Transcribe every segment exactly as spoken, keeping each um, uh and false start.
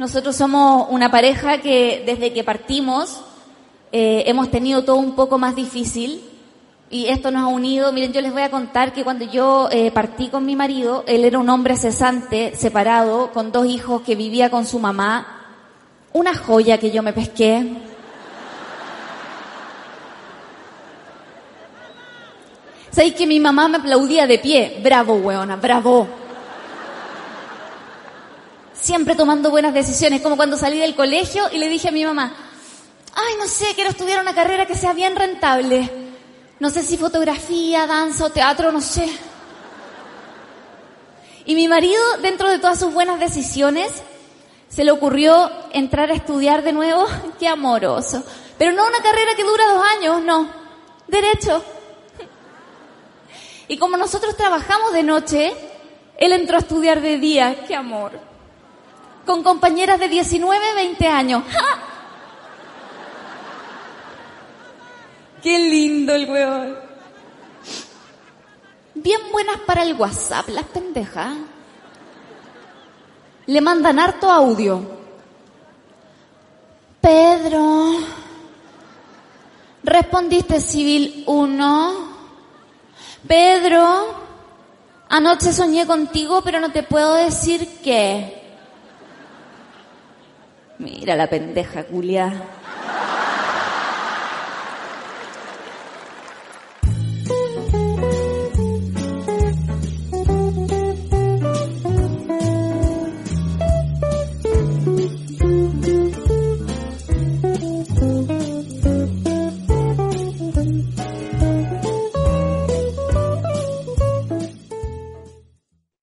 Nosotros somos una pareja que desde que partimos eh, hemos tenido todo un poco más difícil y esto nos ha unido. Miren, yo les voy a contar que cuando yo eh, partí con mi marido, él era un hombre cesante, separado, con dos hijos, que vivía con su mamá. Una joya que yo me pesqué. ¿Sabéis que mi mamá me aplaudía de pie? Bravo, hueona, bravo. Siempre tomando buenas decisiones, como cuando salí del colegio y le dije a mi mamá, ay, no sé, quiero estudiar una carrera que sea bien rentable. No sé si fotografía, danza o teatro, no sé. Y mi marido, dentro de todas sus buenas decisiones, se le ocurrió entrar a estudiar de nuevo. ¡Qué amoroso! Pero no una carrera que dura dos años, no. Derecho. Y como nosotros trabajamos de noche, él entró a estudiar de día. ¡Qué amor! Con compañeras de diecinueve, veinte años. ¡Ja! ¡Qué lindo el huevón! Bien buenas para el WhatsApp, las pendejas. Le mandan harto audio. Pedro, respondiste civil uno. Pedro, anoche soñé contigo, pero no te puedo decir qué. Mira la pendeja culia.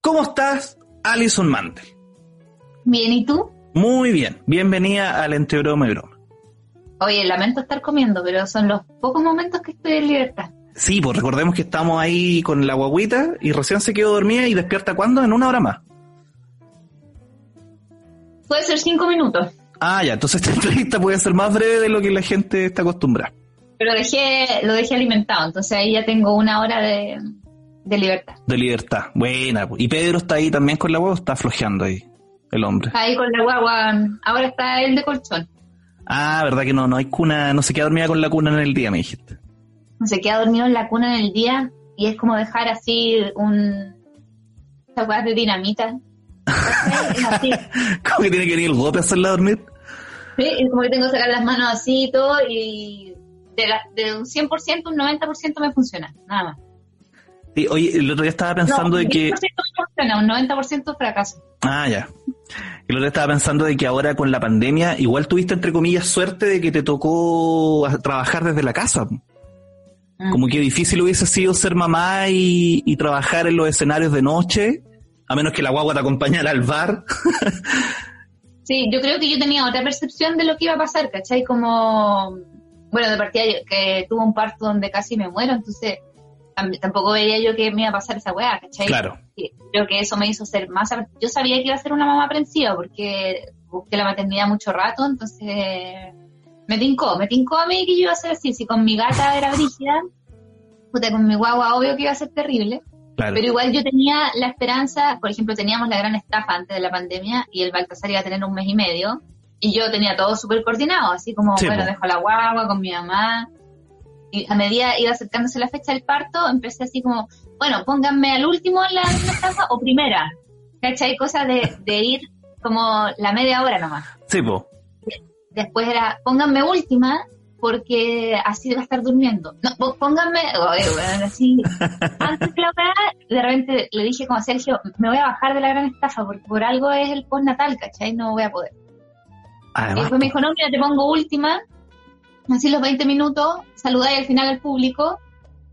¿Cómo estás, Alison Mantel? Bien, ¿y tú? Muy bien, bienvenida al Entre Broma y Broma. Oye, lamento estar comiendo, pero son los pocos momentos que estoy en libertad. Sí, pues recordemos que estamos ahí con la guaguita y recién se quedó dormida y despierta, ¿cuándo? En una hora más. Puede ser cinco minutos. Ah, ya, entonces esta entrevista puede ser más breve de lo que la gente está acostumbrada. Pero dejé, lo dejé alimentado, entonces ahí ya tengo una hora de... De libertad. De libertad, buena. Y Pedro está ahí también con la guagua, está flojeando ahí, el hombre. Está ahí con la guagua, ahora está él de colchón. Ah, verdad que no, no hay cuna, no se queda dormida con la cuna en el día, me dijiste. No se queda dormido en la cuna en el día y es como dejar así un... esas guaguas de dinamita. ¿Cómo que tiene que venir el golpe a hacerla dormir? Sí, es como que tengo que sacar las manos así y todo y de, la, de un cien por ciento, un noventa por ciento me funciona, nada más. Oye, el otro día estaba pensando no, de que... un noventa por ciento fracaso. Ah, ya. El otro día estaba pensando de que ahora con la pandemia igual tuviste, entre comillas, suerte de que te tocó trabajar desde la casa. Mm. Como que difícil hubiese sido ser mamá y, y trabajar en los escenarios de noche, a menos que la guagua te acompañara al bar. Sí, yo creo que yo tenía otra percepción de lo que iba a pasar, ¿cachai? Como... Bueno, de partida que tuve un parto donde casi me muero, entonces... Tampoco veía yo que me iba a pasar esa weá, ¿cachai? Claro. Creo que eso me hizo ser más... Yo sabía que iba a ser una mamá aprensiva porque busqué la maternidad mucho rato, entonces me tincó, me tincó a mí que yo iba a ser así. Si con mi gata era brígida, puta, con mi guagua obvio que iba a ser terrible. Claro. Pero igual yo tenía la esperanza, por ejemplo, teníamos la gran estafa antes de la pandemia y el Baltasar iba a tener un mes y medio y yo tenía todo súper coordinado, así como, sí, bueno, pues. Dejo la guagua con mi mamá. Y a medida iba acercándose la fecha del parto, empecé así como, bueno, pónganme al último en la misma etapa o primera. ¿Cachai? Cosas de, de ir como la media hora nomás. Sí, po. Después era, pónganme última, porque así va a estar durmiendo. No, pónganme, oye, bueno, así. Antes de la hora, de repente le dije como a Sergio, me voy a bajar de la gran estafa, porque por algo es el postnatal, ¿cachai? No voy a poder. Además, y después me dijo, no, mira, te pongo última. Así los veinte minutos, saludáis al final al público.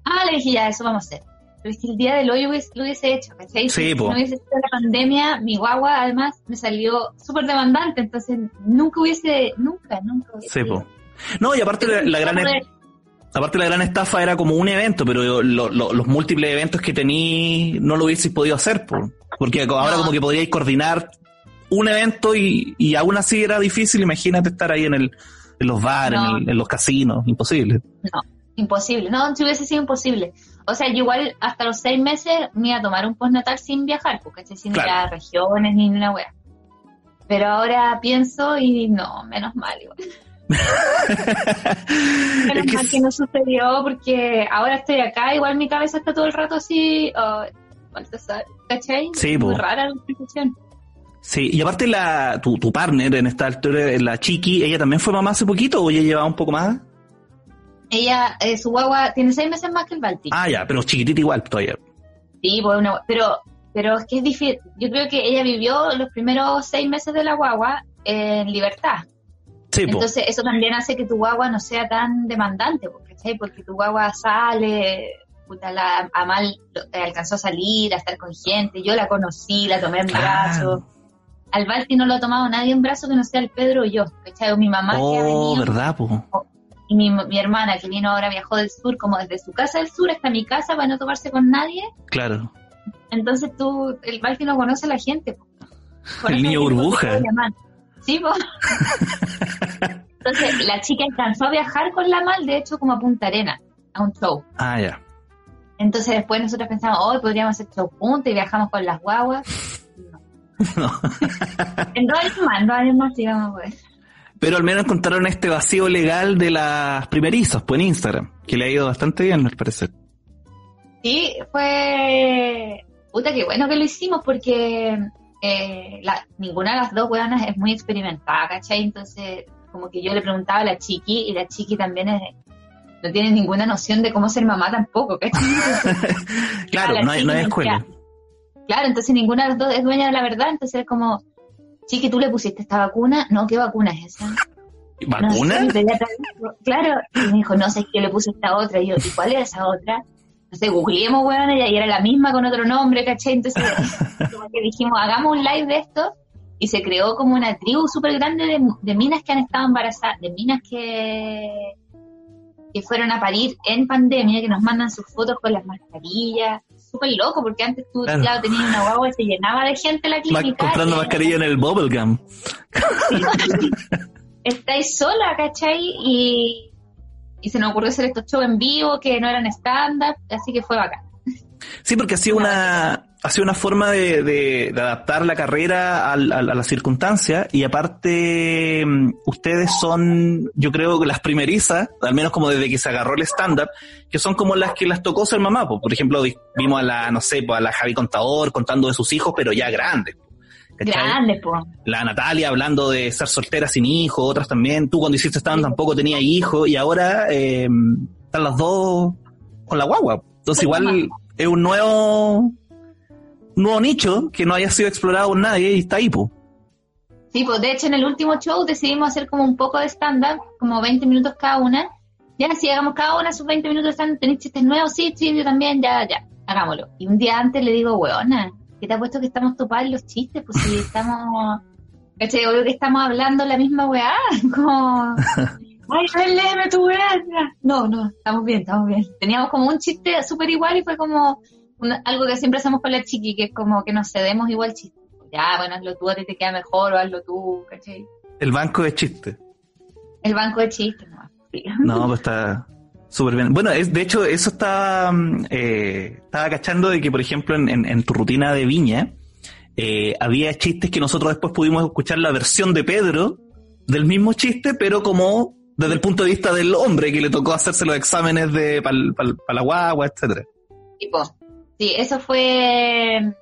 Ah, le dije, ya, eso vamos a hacer. Pero si el día del hoyo lo hubiese hecho, ¿cachai? Sí, si po. No hubiese sido la pandemia, mi guagua, además, me salió súper demandante. Entonces, nunca hubiese, nunca, nunca hubiese. Sí, po. No, y aparte la, la gran... Poder... Aparte la gran estafa era como un evento, pero lo, lo, los múltiples eventos que tení no lo hubieseis podido hacer, po. Porque ahora no. Como que podríais coordinar un evento y, y aún así era difícil. Imagínate estar ahí en el... en los bares, no. en, el, en los casinos, imposible. No, imposible, no, si hubiese sido imposible. O sea, yo igual hasta los seis meses me iba a tomar un postnatal sin viajar, porque sin claro. ir a regiones ni una wea. Pero ahora pienso y no, menos mal igual. Menos es que mal que no sucedió, porque ahora estoy acá, igual mi cabeza está todo el rato así, oh, Baltasar, ¿cachai? Sí, muy po. Rara la situación. Sí, y aparte la tu, tu partner en esta historia, la Chiqui, ¿ella también fue mamá hace poquito o ella llevaba un poco más? Ella, eh, su guagua, tiene seis meses más que el Balti. Ah, ya, pero chiquitita igual todavía. Sí, bueno, pero... Pero es que es difícil. Yo creo que ella vivió los primeros seis meses de la guagua en libertad. Sí, entonces po. Eso también hace que tu guagua no sea tan demandante, ¿cachai? Porque tu guagua sale, puta, la, a mal alcanzó a salir, a estar con gente. Yo la conocí, la tomé en claro. brazo. Al Balti no lo ha tomado nadie en brazo que no sea el Pedro o yo, ¿cachai? O mi mamá oh, que ha venido. ¿Verdad, po? Y mi, mi hermana que vino ahora, viajó del sur, como desde su casa del sur hasta mi casa para no tomarse con nadie. Claro. Entonces tú, el Balti no conoce a la gente. El niño burbuja. Sí, vos. Entonces la chica alcanzó a viajar con la Mal, de hecho, como a Punta Arena, a un show. Ah, ya. Yeah. Entonces después nosotros pensamos, hoy oh, podríamos hacer show punto y viajamos con las guaguas. No. no. En dos años más, en dos años más íbamos a poder. Pero al menos encontraron este vacío legal de las primerizas, pues en Instagram, que le ha ido bastante bien, al parecer. Sí, fue... Puta, qué bueno que lo hicimos porque eh, la, ninguna de las dos hueonas es muy experimentada, ¿cachai? Entonces, como que yo le preguntaba a la Chiqui y la Chiqui también es, no tiene ninguna noción de cómo ser mamá tampoco, ¿cachai? Entonces, claro, no hay, no hay escuela. Decía, claro, entonces ninguna de las dos es dueña de la verdad, entonces es como, Chiqui, ¿tú le pusiste esta vacuna? No, ¿qué vacuna es esa? ¿Vacuna? No sé, claro, y me dijo, no sé, es que le puse esta otra, y yo, ¿y cuál era esa otra? Entonces googleemos, weón, y era la misma con otro nombre, ¿cachai? Entonces como que dijimos, hagamos un live de esto, y se creó como una tribu súper grande de, de minas que han estado embarazadas, de minas que, que fueron a parir en pandemia, que nos mandan sus fotos con las mascarillas, súper loco, porque antes tú, claro, claro tenías una guagua y se llenaba de gente la clínica. Comprando mascarilla en el bubblegum. Estáis sola, ¿cachai? Y... Y se nos ocurrió hacer estos shows en vivo que no eran stand-up, así que fue bacán. Sí, porque ha sido una, una, ha sido una forma de, de, de adaptar la carrera al, a, a las circunstancias. Y aparte, ustedes son, yo creo que las primerizas, al menos como desde que se agarró el stand-up, que son como las que las tocó ser mamá. Por ejemplo, vimos a la, no sé, a la Javi Contador contando de sus hijos, pero ya grandes. Grande, po. La Natalia hablando de ser soltera sin hijo, otras también. Tú cuando hiciste stand tampoco tenías hijo y ahora eh, están las dos con la guagua. Entonces igual mamá. Es un nuevo nuevo nicho que no haya sido explorado por nadie y está ahí, po. Sí, pues de hecho en el último show decidimos hacer como un poco de stand-up, como veinte minutos cada una. Ya si hagamos cada una sus veinte minutos de stand-up, tenés chistes nuevos, sí, sí, yo también, ya, ya, hagámoslo. Y un día antes le digo, weona, que te ha puesto que estamos topados en los chistes, pues si estamos, ¿cachai? Obvio que estamos hablando la misma weá, como, ay, léeme tu weá. No, no, estamos bien, estamos bien. Teníamos como un chiste súper igual y fue como una, algo que siempre hacemos con la Chiqui, que es como que nos cedemos igual chiste. Ya, bueno, hazlo tú, a ti te queda mejor, o hazlo tú, ¿cachai? El banco de chistes. El banco de chistes, no. No, pues está... Súper bien. Bueno, es, de hecho, eso estaba, eh, estaba cachando de que, por ejemplo, en, en, en tu rutina de Viña, eh, había chistes que nosotros después pudimos escuchar la versión de Pedro del mismo chiste, pero como desde el punto de vista del hombre que le tocó hacerse los exámenes de para pa, pa la guagua, etcétera. Tipo, sí, eso fue,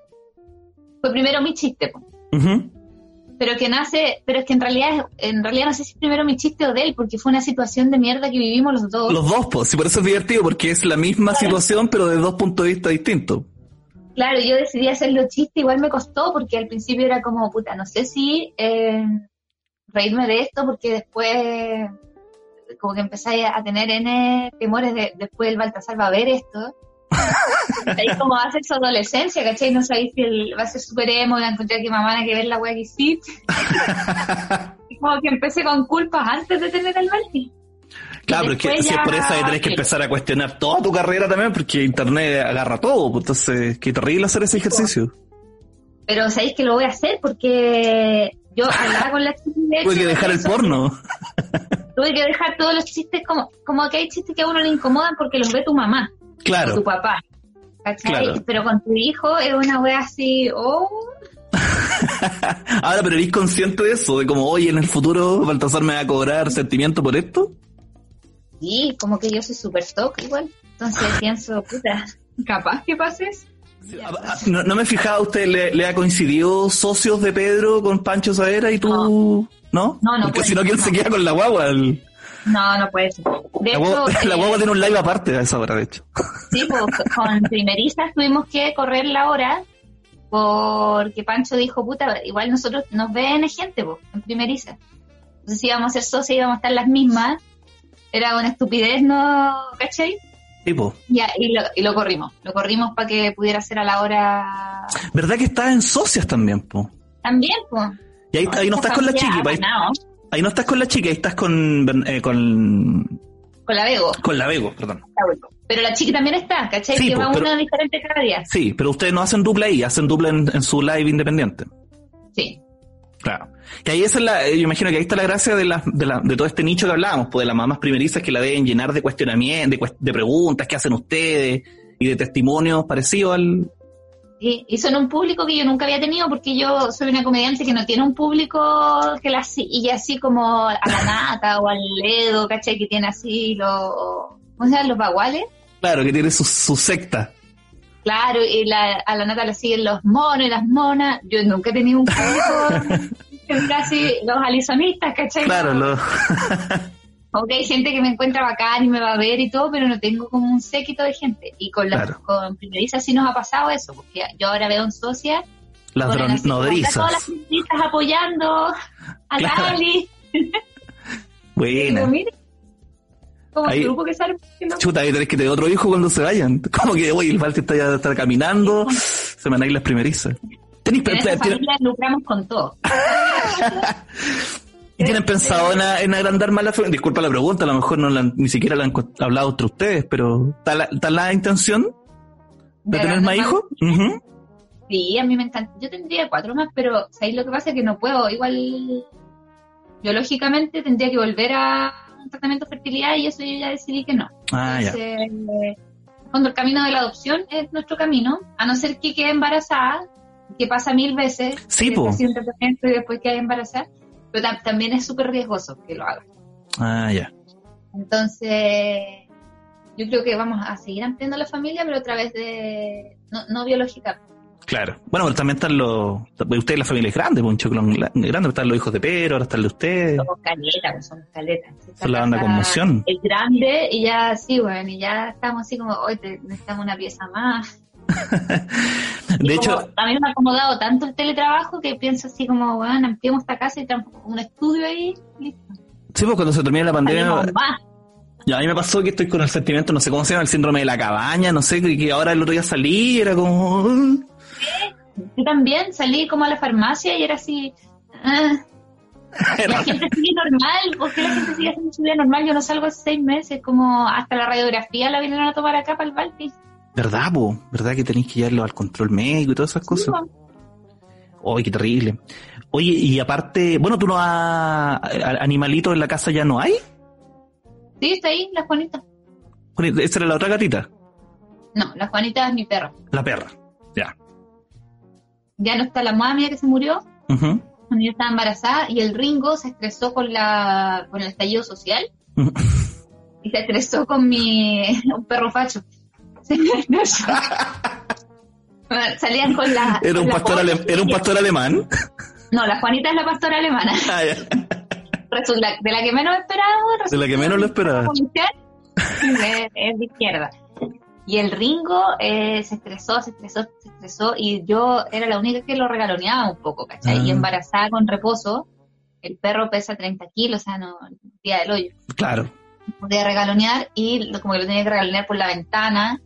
fue primero mi chiste. Uh-huh. Pero que nace, pero es que en realidad en realidad no sé si primero mi chiste o de él, porque fue una situación de mierda que vivimos los dos. Los dos, pues, sí, por eso es divertido, porque es la misma claro. situación, pero de dos puntos de vista distintos. Claro, yo decidí hacerlo chiste, igual me costó, porque al principio era como, puta, no sé si eh, reírme de esto, porque después como que empecé a tener N temores de después el Baltasar va a ver esto. Ahí como va a ser su adolescencia, ¿cachai? No sabéis si el, va a ser súper emo, va a encontrar que mamá tiene que ver la wea que hiciste. Y como que empecé con culpas antes de tener al Balti. Claro, pero es que ya... si es por eso tenés que empezar a cuestionar toda tu carrera también, porque internet agarra todo, entonces qué terrible hacer ese ejercicio. Pero sabéis que lo voy a hacer porque yo hablaba con la chica de hecho, tuve que dejar el porno. Tuve que dejar todos los chistes, como, como que hay chistes que a uno le incomodan porque los ve tu mamá. Claro. Tu papá, ¿cachai? Claro. Pero con tu hijo es una wea así, oh. Ahora, pero ¿eres consciente de eso? De como, oye, en el futuro Baltasar me va a cobrar sentimiento por esto. Sí, como que yo soy súper toc igual. Entonces pienso, puta, capaz que pases. No, no me fijaba, ¿usted le, le ha coincidido Socios de Pedro con Pancho Savera y tú? ¿No? No, no, no. Porque si no, ¿quién se queda con la guagua? El... No, no puede ser. De la, hecho, guagua, eh... la guagua tiene un live aparte a esa hora, de hecho. Sí, pues con Primerizas tuvimos que correr la hora porque Pancho dijo, puta, igual nosotros nos ven gente, pues, en Primerizas. Entonces si íbamos a ser socios, íbamos a estar las mismas. Era una estupidez, ¿no? ¿Cachai? Tipo. Ya, y lo, y lo corrimos, lo corrimos para que pudiera ser a la hora... ¿Verdad que estás en Socias también, po? También, po. Y ahí, no, ahí no estás con la chiqui, ahí, ahí no estás con la chiqui, ahí estás con... Eh, con... Con la Bego. Con la Bego, perdón. Pero la chiqui también está, ¿cachai? Sí, que po, va pero, uno de diferentes áreas. Sí, pero ustedes no hacen dupla ahí, hacen dupla en, en su live independiente. Sí. Claro. Que ahí esa es la, yo imagino que ahí está la gracia de la, de la, de todo este nicho que hablábamos, pues de las mamás primerizas que la deben llenar de cuestionamientos, de, de preguntas que hacen ustedes y de testimonios parecidos al... Y, y son un público que yo nunca había tenido porque yo soy una comediante que no tiene un público que la sigue así como a la Nata o al Ledo, ¿cachai? Que tiene así los, ¿cómo se llaman? Los baguales. Claro, que tiene su, su secta. Claro, y la, a la Nata la siguen los monos y las monas. Yo nunca he tenido un público, casi los alisonistas, ¿cachai? Claro, los... Aunque hay gente que me encuentra bacán y me va a ver y todo, pero no tengo como un séquito de gente. Y con las, claro, con Primerizas sí nos ha pasado eso, porque yo ahora veo en Socias... Las dronodrizas. Todas las primerizas apoyando a claro. Natalia. Buena. Como ahí, el grupo que sale, ¿no? Chuta, ahí tenés que tener otro hijo cuando se vayan. Como que, oye, el Balti está ya está caminando, se me van a ir las primerizas. Tenéis pensado. Lucramos con todo. ¿Y tienen pensado en, en agrandar más la familia? Disculpa la pregunta, a lo mejor no la, ni siquiera la han hablado entre ustedes, pero ¿está la, está la intención de, ¿de tener más hijos? Uh-huh. Sí, a mí me encanta. Yo tendría cuatro más, pero ¿sabéis lo que pasa? Que no puedo. Igual, biológicamente tendría que volver a un tratamiento de fertilidad y eso yo ya decidí que no. Ah, entonces, ya. Cuando el camino de la adopción es nuestro camino, a no ser que quede embarazada, que pasa mil veces, sí, que hace un tratamiento y después queda embarazada, pero tam- también es súper riesgoso que lo haga. Ah, ya. Entonces, yo creo que vamos a seguir ampliando la familia, pero a través de... no, no biológica. Claro. Bueno, pero también están los... Ustedes la familia es grande, un choclón grande, están los hijos de Pedro, ahora están los de ustedes. Somos caletas, somos caletas. Son la banda Conmoción. Es grande y ya, sí, bueno, y ya estamos así como, hoy necesitamos una pieza más. De hecho, también me ha acomodado tanto el teletrabajo que pienso así como, bueno, ampliamos esta casa y tenemos un estudio ahí, listo. Sí, pues cuando se termine la pandemia... Ya, a mí me pasó que estoy con el sentimiento, no sé cómo se llama, el síndrome de la cabaña, no sé, que ahora el otro día salí y era como... Sí, yo también salí como a la farmacia y era así... Ah, la gente sigue normal, ¿por qué la gente sigue haciendo su vida normal? Yo no salgo hace seis meses, como hasta la radiografía la vinieron a tomar acá para el Balti. ¿Verdad, po? ¿Verdad que tenéis que llevarlo al control médico y todas esas cosas? Sí, ¡ay, qué terrible! Oye, y aparte, bueno, ¿tú no has... animalitos en la casa ya no hay? Sí, está ahí, la Juanita. ¿Esa era la otra gatita? No, la Juanita es mi perra. La perra, ya. Ya no está la mamá mía que se murió, uh-huh, cuando yo estaba embarazada, y el Ringo se estresó con la con el estallido social, uh-huh, y se estresó con mi un perro facho. Salían con la... ¿Era un, la pastor, ale- ¿era un pastor alemán? No, la Juanita es la pastora alemana. Ah, ya. Resulta, de la que menos esperaba, de la que menos lo esperaba, es, es de izquierda. Y el Ringo eh, se estresó, se estresó, se estresó, y yo era la única que lo regaloneaba un poco, ¿cachai? Ah. Y embarazada con reposo, el perro pesa treinta kilos, o sea, no, día del hoyo. Claro. Podía regalonear, y lo, como que lo tenía que regalonear por la ventana,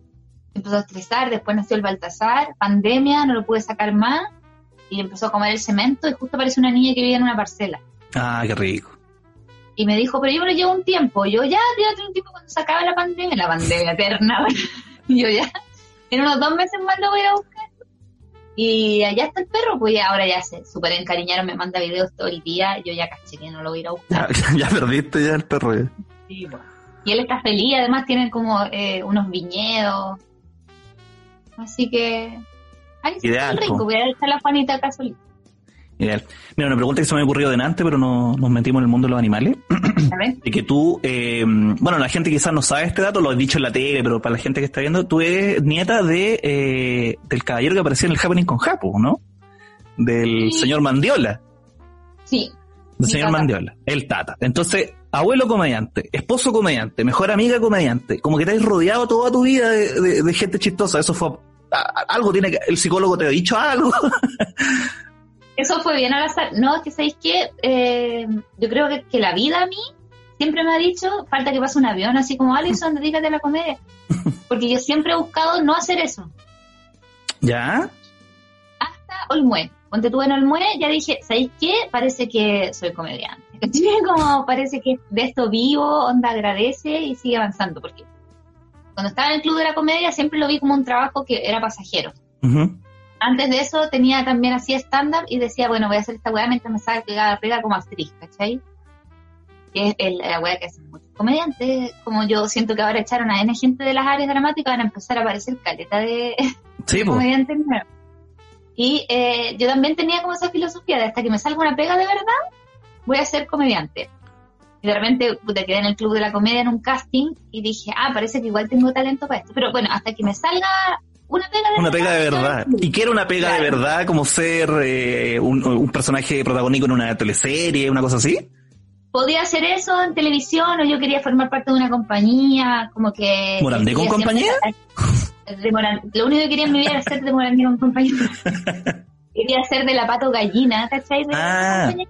empezó a estresar, después nació el Baltasar, pandemia, no lo pude sacar más, y empezó a comer el cemento, y justo apareció una niña que vivía en una parcela. Ah, qué rico. Y me dijo, pero yo me lo llevo un tiempo. Yo ya, llévate un tiempo cuando se acaba la pandemia, la pandemia eterna. Y yo ya, en unos dos meses más lo voy a buscar. Y allá está el perro, pues ya, ahora ya se súper encariñaron, me manda videos todo el día. Yo ya caché que no lo voy a ir a buscar. Ya, ya perdiste ya el perro. Ya. Sí, pues. Y él está feliz, además tienen como eh, unos viñedos. Así que, ahí se está el rico, voy a dejar la Juanita acá solita. Ideal. Mira, una pregunta que se me ocurrió delante, pero no, nos metimos en el mundo de los animales. Y que tú, eh, bueno, la gente quizás no sabe este dato, lo has dicho en la tele, pero para la gente que está viendo, tú eres nieta de eh, del caballero que aparecía en el Happening con Japo, ¿no? Del sí. señor Mandiola. Sí. Del señor tata. Mandiola, el tata. Entonces, abuelo comediante, esposo comediante, mejor amiga comediante, como que te has rodeado toda tu vida de, de, de gente chistosa. Eso fue, a, algo tiene que, el psicólogo te ha dicho algo. Eso fue bien al azar. No, es que sabéis que eh, yo creo que, que la vida a mí siempre me ha dicho, falta que pase un avión, así como Alison, dedícate a la comedia. Porque yo siempre he buscado no hacer eso. ¿Ya? Hasta Olmué. Cuando estuve en Olmué ya dije, ¿sabéis qué? Parece que soy comediante. Como parece que de esto vivo, onda agradece y sigue avanzando. Porque cuando estaba en el Club de la Comedia siempre lo vi como un trabajo que era pasajero. Uh-huh. Antes de eso tenía también hacía stand-up y decía, bueno, voy a hacer esta weá mientras me salga la pega como actriz, ¿cachai? Que es el, la weá que hacen muchos comediantes, como yo siento que ahora echaron a N gente de las áreas dramáticas, van a empezar a aparecer caleta de, sí, de comediantes nuevos. Y eh, yo también tenía como esa filosofía de hasta que me salga una pega de verdad, voy a ser comediante. Y de repente puta, quedé en el Club de la Comedia en un casting y dije, ah, parece que igual tengo talento para esto. Pero bueno, hasta que me salga... Una pega de, una pega de verdad. Y que era una pega claro. de verdad, como ser eh, un, un personaje protagónico en una teleserie, una cosa así. Podía hacer eso en televisión, o yo quería formar parte de una compañía, como que... ¿Morandé con compañía? De Moran, lo único que quería en mi vida era ser de Morandé con compañía. Quería ser de la Pato Gallina, ¿cachai? De ah, la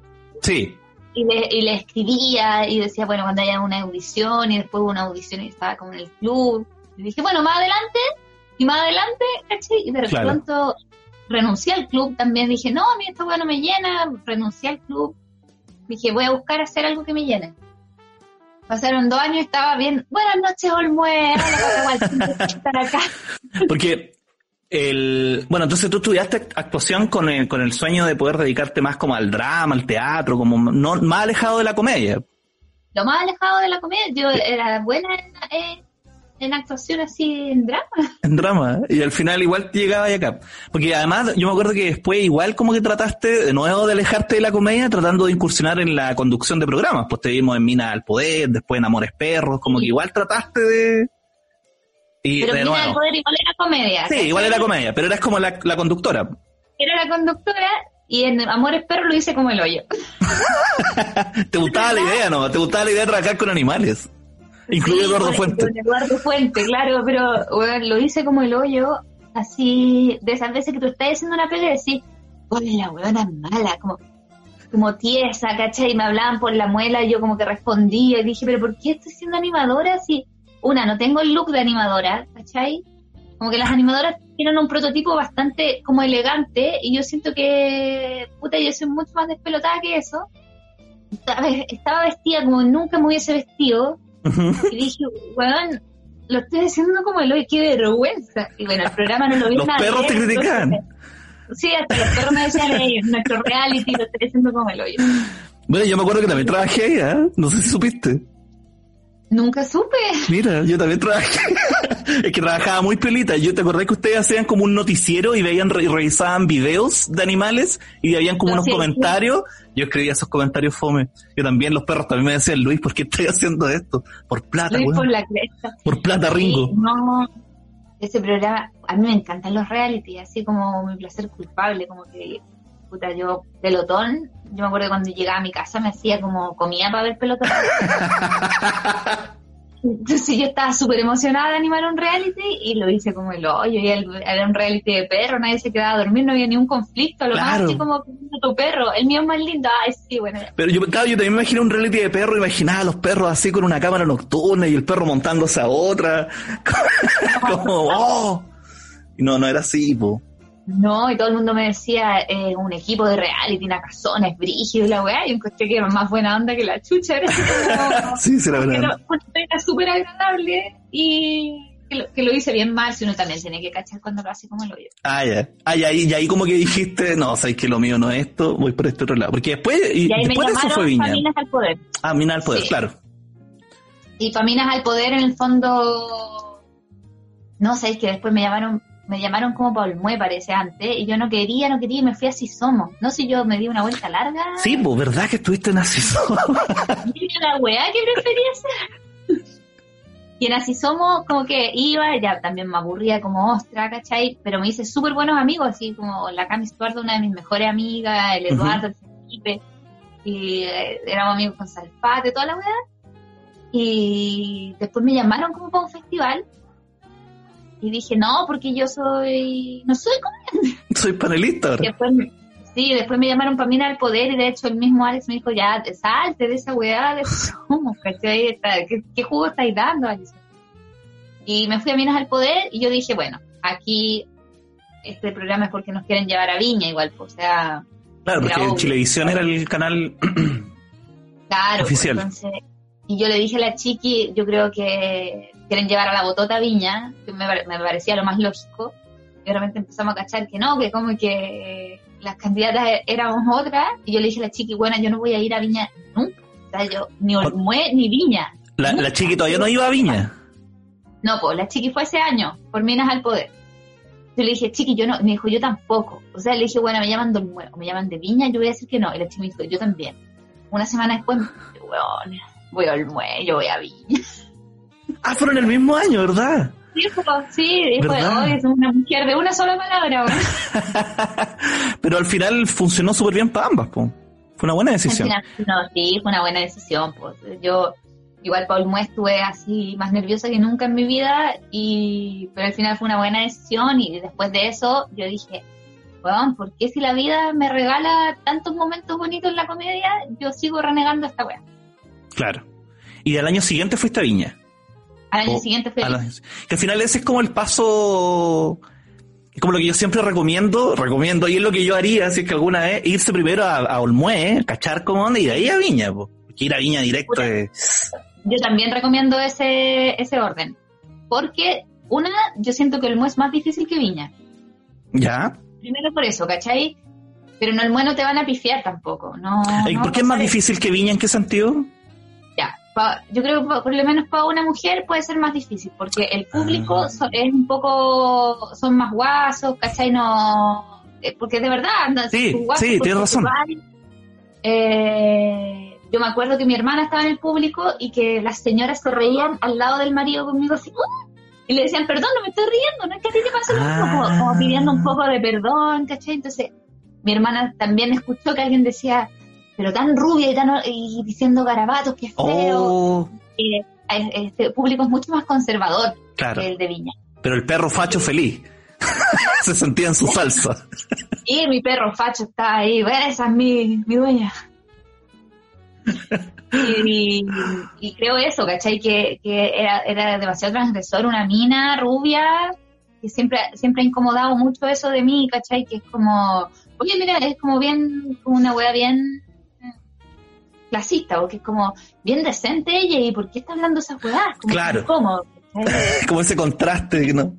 sí. Y le, y le escribía, y decía, bueno, cuando haya una audición, y después hubo una audición y estaba como en el club. Y dije, bueno, más adelante... Y más adelante, ¿cachai? Y de repente claro. pronto renuncié al club también. Dije, no, a mí esta hueá no me llena. Renuncié al club. Dije, voy a buscar hacer algo que me llene. Pasaron dos años y estaba bien. Buenas noches, Olmué. estar acá. Porque, el bueno, entonces tú estudiaste actuación con el, con el sueño de poder dedicarte más como al drama, al teatro, como no más alejado de la comedia. Lo más alejado de la comedia. Yo era buena en... Eh, en actuación así, en drama. En drama, y al final igual llegaba y acá. Porque además, yo me acuerdo que después igual como que trataste de nuevo de alejarte de la comedia, tratando de incursionar en la conducción de programas. Pues te vimos en Mina al Poder, después en Amores Perros, como sí. que igual trataste de... Y pero de Mina al Poder igual era comedia. Sí, igual era comedia, pero eras como la, la conductora. Era la conductora, y en Amores Perros lo hice como el hoyo. Te gustaba la idea, ¿no? Te gustaba la idea de trabajar con animales. Incluye sí, Eduardo Fuente. Eduardo Fuente, claro, pero bueno, lo hice como el hoyo, así, de esas veces que tú estás haciendo una pelea y decís, ponle la huevona mala, como, como tiesa, ¿cachai? Y me hablaban por la muela y yo como que respondía y dije, pero ¿por qué estoy siendo animadora si, una, no tengo el look de animadora, ¿cachai? Como que las animadoras tienen un prototipo bastante como elegante y yo siento que, puta, yo soy mucho más despelotada que eso. Estaba vestida como nunca me hubiese vestido. Y dije, weón, lo estoy haciendo como el hoy, qué vergüenza. Y bueno, el programa no lo vi los nada. Los perros te critican. Entonces, sí, hasta los perros me decían, ellos, nuestro reality lo estoy haciendo como el hoy. Bueno, yo me acuerdo que también trabajé ahí, ¿eh? No sé si supiste. Nunca supe. Mira, yo también trabajé. Es que trabajaba muy pelita. Yo te acordás que ustedes hacían como un noticiero y veían y revisaban videos de animales y habían como no, unos sí, comentarios. Sí. Yo escribía esos comentarios fome. Yo también, los perros también me decían, Luis, ¿por qué estoy haciendo esto? Por plata, Luis, por la cresta. Por plata, Ringo. Sí, no, ese programa, a mí me encantan los reality, así como Mi Placer Culpable, como que, puta, yo, pelotón. Yo me acuerdo cuando llegaba a mi casa me hacía como comida para ver pelotón. Entonces yo estaba súper emocionada de animar un reality y lo hice como el hoyo. Y el, era un reality de perro, nadie se quedaba a dormir, no había ningún conflicto. Lo claro. más así como tu perro, el mío es más lindo. Ay, sí, bueno. Pero yo, claro, yo también me imaginé un reality de perro, imaginaba a los perros así con una cámara nocturna y el perro montándose a otra. Como, oh. No, no era así, po. No, y todo el mundo me decía, eh, un equipo de reality, una casona, es brígido y la weá, y encontré que era más buena onda que la chucha. Como, sí, será verdad. Era súper agradable y que lo, que lo hice bien mal, si uno también tiene que cachar cuando lo hace como lo yo. Ah, ya. Ah, ya, y ahí como que dijiste, no, sabes que lo mío no es esto, voy por este otro lado. Porque después, y, y ahí después me llamaron de eso fue Viña. Minas al Poder. Ah, Minas al Poder, sí. Claro. Y para Minas al Poder, en el fondo, no, sabes que después me llamaron me llamaron como para Olmué, parece, antes, y yo no quería, no quería, y me fui a Asisomo. No sé, si yo me di una vuelta larga. Sí, pues, ¿verdad que estuviste en Asisomo? Dime la weá que prefería hacer. Y en Asisomo, como que iba, ya también me aburría como ostra, ¿cachai? Pero me hice súper buenos amigos, así como la Camis Duarte, una de mis mejores amigas, el Eduardo, uh-huh. el Felipe, y eh, éramos amigos con Salpate, toda la weá. Y después me llamaron como para un festival. Y dije, no, porque yo soy... No soy comediante. Soy panelista ahora. Después, sí, después me llamaron para Mina al Poder y de hecho el mismo Alex me dijo, ya, salte de esa weá de cómo, ¿cachai? ¿Qué, qué jugo estáis dando, Alex? Y me fui a Minas al Poder y yo dije, bueno, aquí este programa es porque nos quieren llevar a Viña igual, pues, o sea... Claro, porque Chilevisión era el canal claro, oficial. Pues, entonces, y yo le dije a la chiqui, yo creo que... quieren llevar a la botota Viña, que me, me parecía lo más lógico, y realmente empezamos a cachar que no, que como que las candidatas éramos otras, y yo le dije a la chiqui, bueno, yo no voy a ir a Viña nunca, o sea, yo ni Olmué ni Viña. La, la chiqui todavía no iba a Viña. No, pues, la chiqui fue ese año, por Minas al Poder. Yo le dije, chiqui, yo no, me dijo, yo tampoco, o sea, le dije, bueno, me llaman de Olmué, o me llaman de Viña, yo voy a decir que no, y la chiqui me dijo, yo también. Una semana después, bueno, voy a Olmué, yo voy a Viña. Ah, fueron el mismo año, ¿verdad? Sí, sí, ¿verdad? Dijo, es una mujer de una sola palabra. Pero al final funcionó súper bien para ambas, po. Fue una buena decisión. Al final, no, sí, fue una buena decisión, po. Yo, igual para Olmué estuve así más nerviosa que nunca en mi vida, y pero al final fue una buena decisión, y después de eso yo dije, weón, ¿por qué si la vida me regala tantos momentos bonitos en la comedia, yo sigo renegando esta weá? Claro. Y al año siguiente fuiste a Viña. Al año o, siguiente fue los, que al final ese es como el paso, como lo que yo siempre recomiendo, recomiendo, y es lo que yo haría, si es que alguna vez, irse primero a, a Olmué, cachar como onda, y de ahí a Viña, po, porque ir a Viña directo es... Yo también recomiendo ese ese orden, porque una, yo siento que Olmué es más difícil que Viña. ¿Ya? Primero por eso, ¿cachai? Pero en Olmué no te van a pifiar tampoco, no. ¿Y no por qué es más difícil que Viña? ¿En qué sentido? Yo creo que por lo menos para una mujer puede ser más difícil, porque el público ah. so, es un poco, son más guasos, ¿cachai? No, porque de verdad andan sí, sus guasos. Sí, tienes razón. Eh, yo me acuerdo que mi hermana estaba en el público y que las señoras se reían al lado del marido conmigo así, ¡uh! Y le decían, perdón, no me estoy riendo, no es que a ti te pasa ah. como, como pidiendo un poco de perdón, ¿cachai? Entonces mi hermana también escuchó que alguien decía... pero tan rubia y tan y diciendo garabatos, que es feo. Oh. Eh, este público es mucho más conservador claro. que el de Viña. Pero el perro facho feliz. Se sentía en su salsa. Sí, mi perro facho está ahí. Bueno, esa es mi, mi dueña. Y, y, y creo eso, ¿cachai? Que, que era, era demasiado transgresor. Una mina rubia que siempre, siempre ha incomodado mucho eso de mí, ¿cachai? Que es como... Oye, mira, es como bien... Como una wea bien... clasista, porque es como bien decente ella y ¿por qué está hablando esas huevadas? Como claro. Incómodo. Como ese contraste, ¿no?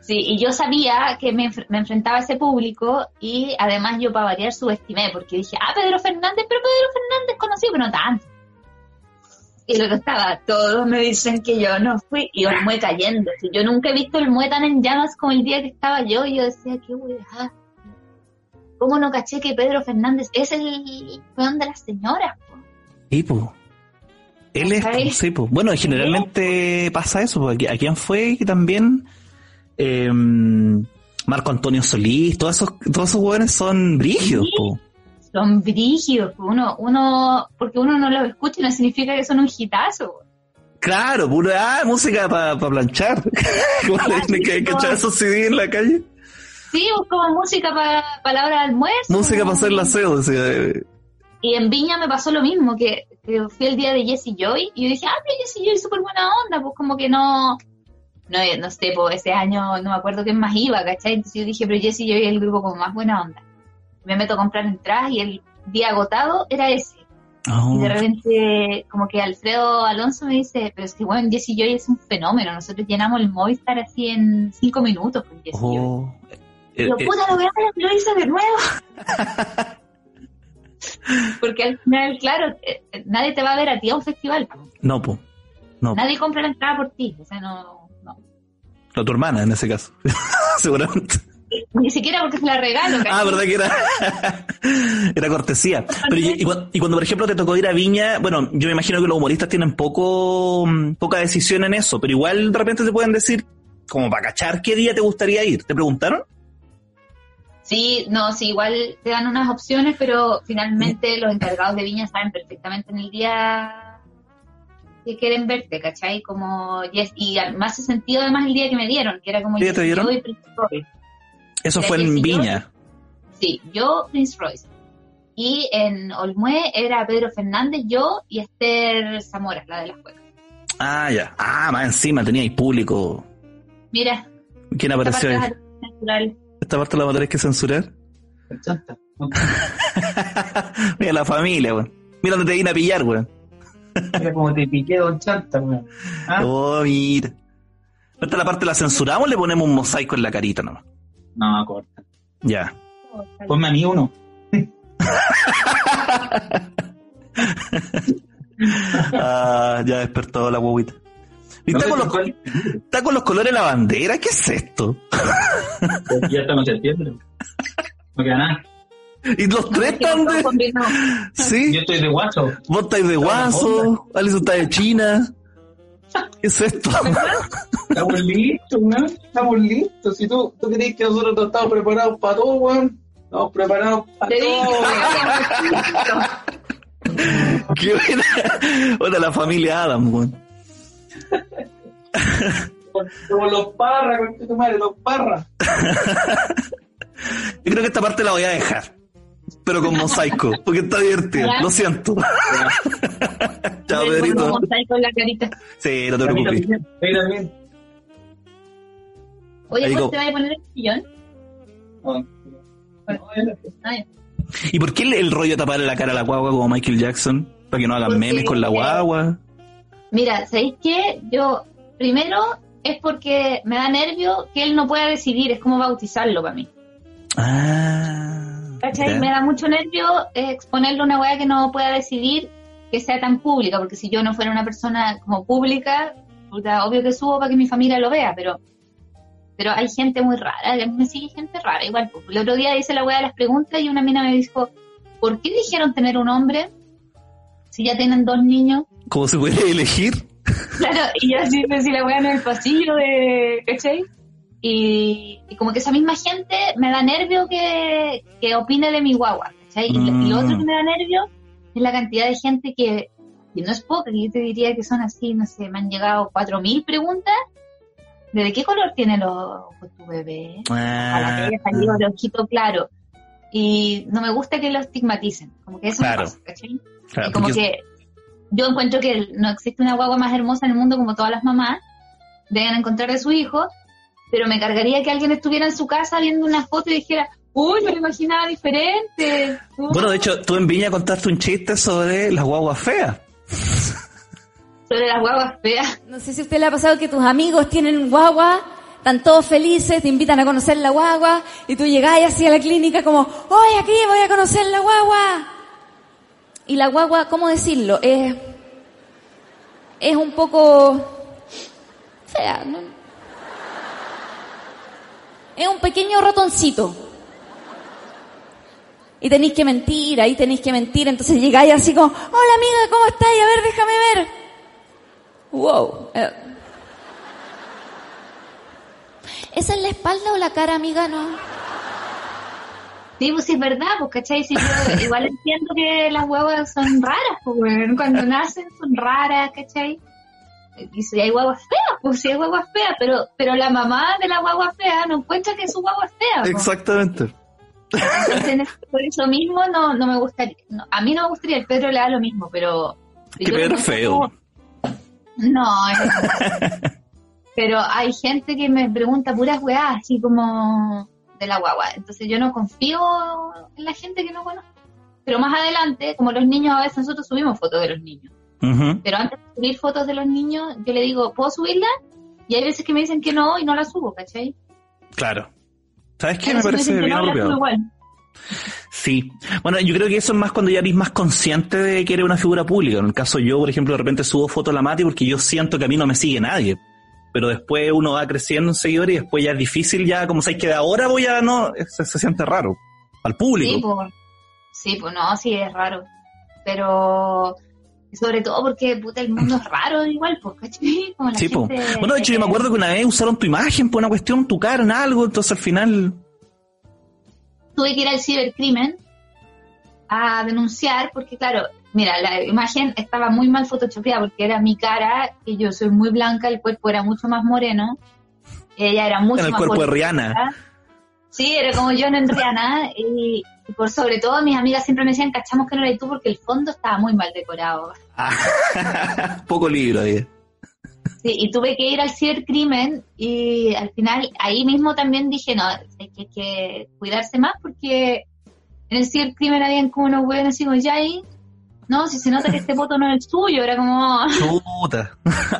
Sí, y yo sabía que me, me enfrentaba a ese público y además yo para variar subestimé, porque dije, ah, Pedro Fernández, pero Pedro Fernández conocido, pero no tanto. Y lo que estaba, todos me dicen que yo no fui y Olmué cayendo. Yo nunca he visto Olmué tan en llamas como el día que estaba yo y yo decía, qué huevada. ¿Cómo no caché que Pedro Fernández es el weón de las señoras? Po? Sí, po. Él es, po, sí, po. Bueno, generalmente pasa eso, po. ¿A quién fue? Que también eh, Marco Antonio Solís, todos esos todos esos weones son brígidos, po. Son brígidos, po. Uno, uno, porque uno no los escucha no significa que son un hitazo, po. Claro, puro, ah, música para pa planchar. ¿Cómo ah, le que no. echar esos C D en la calle? Sí, buscaba música para pa la hora de almuerzo. Música para hacer la aseo. Sí. Y en Viña me pasó lo mismo, que, que fui el día de Jesse Joy, y yo dije, ah, pero Jesse Joy es súper buena onda, pues como que no, no, no sé, pues ese año no me acuerdo quién más iba, ¿cachai? Entonces yo dije, pero Jesse Joy es el grupo como más buena onda. Me meto a comprar entradas y el día agotado era ese. Oh. Y de repente, como que Alfredo Alonso me dice, pero es que bueno, Jesse Joy es un fenómeno, nosotros llenamos el Movistar así en cinco minutos con Jesse oh. Joy. Yo, puta, lo voy a hacer, lo hice de nuevo. Porque al final, claro, nadie te va a ver a ti a un festival. Po. No, po. No, nadie po. compra la entrada por ti. O sea, no, no. No, tu hermana en ese caso. Seguramente. Ni siquiera porque se la regalo. Cariño. Ah, verdad que era era cortesía. Pero y, y, cuando, y cuando, por ejemplo, te tocó ir a Viña, bueno, yo me imagino que los humoristas tienen poco poca decisión en eso, pero igual de repente te pueden decir, como para cachar, ¿qué día te gustaría ir? ¿Te preguntaron? Sí, no, sí, igual te dan unas opciones, pero finalmente los encargados de Viña saben perfectamente en el día que quieren verte, ¿cachai? Como, yes, y más se sentido además el día que me dieron, que era como Jesse Joy y Prince Royce. Eso fue en Viña. Sí, yo, Prince Royce. Y en Olmué era Pedro Fernández, yo y Esther Zamora, la de las cuecas. Ah, ya. Ah, más encima tenía ahí público. Mira. ¿Quién apareció ahí? Esta parte la voy a tener que censurar. El Chanta. Mira la familia, weón. Mira donde te vine a pillar, weón. Mira como te piqué, don Chanta, weón. ¿Ah? Oh, mira. ¿Esta la parte la censuramos o le ponemos un mosaico en la carita nomás? No, corta. Ya. Ponme a mí uno. Ah, ya despertó la huevita. ¿Y no está, con los, cuál... está con los colores de la bandera? ¿Qué es esto? Ya estamos en septiembre. No queda nada. ¿Y los tres están de...? ¿Sí? Yo estoy de guaso. Vos estáis de guaso. Alison está de China. ¿Qué es esto? Estamos listos, man. Estamos listos. Si tú, tú crees que nosotros no estamos preparados para todo, weón. Estamos preparados para te todo. Qué buena. Hola, la familia Adam, weón. Como los parras, con tu madre, los parras. Yo creo que esta parte la voy a dejar. Pero con mosaico, porque está divertido. ¿Verdad? Lo siento. Chao, Pedrito. Mosaico en la carita. Sí, no te preocupes. También. Oye, ¿cómo te vas a poner el sillón? No, no. ¿Y por qué el, el rollo de tapar la cara a la guagua como Michael Jackson? Para que no hagan porque memes con la guagua. Mira, ¿sabéis qué? Yo, primero, es porque me da nervio que él no pueda decidir. Es como bautizarlo para mí. Ah... ¿Cachai? Yeah. Me da mucho nervio exponerle una weá que no pueda decidir, que sea tan pública, porque si yo no fuera una persona como pública, puta, obvio que subo para que mi familia lo vea, pero pero hay gente muy rara, me sigue gente rara, igual, pues, el otro día hice la weá de las preguntas y una mina me dijo, ¿por qué eligieron tener un hombre si ya tienen dos niños? ¿Cómo se puede elegir? Claro, y yo así me la weá en el pasillo de... ¿Cachai? Y, y como que esa misma gente me da nervio que, que opine de mi guagua, ¿cachai? Mm. Y lo otro que me da nervio es la cantidad de gente que, que no es poca, que yo te diría que son así, no sé, me han llegado cuatro mil preguntas, ¿de qué color tiene los ojos tu bebé? Ah. A la que haya salido el ojito claro. Y no me gusta que lo estigmaticen, como que eso claro. Me pasa, ¿cachai? Claro, y como porque... que yo encuentro que no existe una guagua más hermosa en el mundo como todas las mamás deben encontrar de su hijo, pero me cargaría que alguien estuviera en su casa viendo una foto y dijera, uy, me lo imaginaba diferente. Uy. Bueno, de hecho, tú en Viña contaste un chiste sobre las guaguas feas. Sobre las guaguas feas. No sé si a usted le ha pasado que tus amigos tienen guagua, están todos felices, te invitan a conocer la guagua, y tú llegás así a la clínica como, hoy aquí voy a conocer la guagua. Y la guagua, ¿cómo decirlo? Es, es un poco fea, ¿no? Es un pequeño ratoncito. Y tenéis que mentir, ahí tenéis que mentir. Entonces llegáis así como, hola amiga, ¿cómo estáis? A ver, déjame ver. Wow. Eh. ¿Es en la espalda o la cara, amiga? No. Sí, pues sí, es verdad, pues, ¿cachai? Sí, yo igual entiendo que las guaguas son raras, pues, cuando nacen son raras, ¿cachai? Y si hay guaguas feas, pues si hay guaguas feas, pero pero la mamá de la guagua fea no encuentra que su guagua es fea, ¿no? Exactamente. Entonces, por eso mismo no no me gustaría, no, a mí no me gustaría, el Pedro le da lo mismo, pero... Que Pedro feo. No, es... Pero hay gente que me pregunta puras weas, así como de la guagua, entonces yo no confío en la gente que no conozco. Pero más adelante, como los niños, a veces nosotros subimos fotos de los niños. Uh-huh. Pero antes de subir fotos de los niños, yo le digo, ¿puedo subirla? Y hay veces que me dicen que no, y no la subo, ¿cachai? Claro. ¿Sabes qué? Me parece me bien apropiado. No, sí. Bueno, yo creo que eso es más cuando ya eres más consciente de que eres una figura pública. En el caso yo, por ejemplo, de repente subo fotos a la Mati porque yo siento que a mí no me sigue nadie. pero después uno va creciendo en seguidores y después ya es difícil, ya como sabéis que de ahora voy a, no, se, se siente raro al público. Sí, pues sí, pues no, sí es raro, pero sobre todo porque puta el mundo es raro igual, pues, ¿cachai? Como la sí, gente, po. Bueno, de hecho yo me acuerdo que una vez usaron tu imagen por una cuestión, tu cara en algo, entonces al final tuve que ir al cibercrimen a denunciar, porque claro, mira, la imagen estaba muy mal photoshopeada porque era mi cara, y yo soy muy blanca, el cuerpo era mucho más moreno, ella era mucho más... Era el más cuerpo de Rihanna. Sí, era como yo en Rihanna, y, y por sobre todo mis amigas siempre me decían, cachamos que no eres tú porque el fondo estaba muy mal decorado. Poco libro, bien. Sí, y tuve que ir al cibercrimen, y al final ahí mismo también dije, no, hay que, hay que cuidarse más porque... En el cibercrimen habían como unos huevos así como, ya ahí, no, si se nota que este voto no es el suyo, era como... Puta.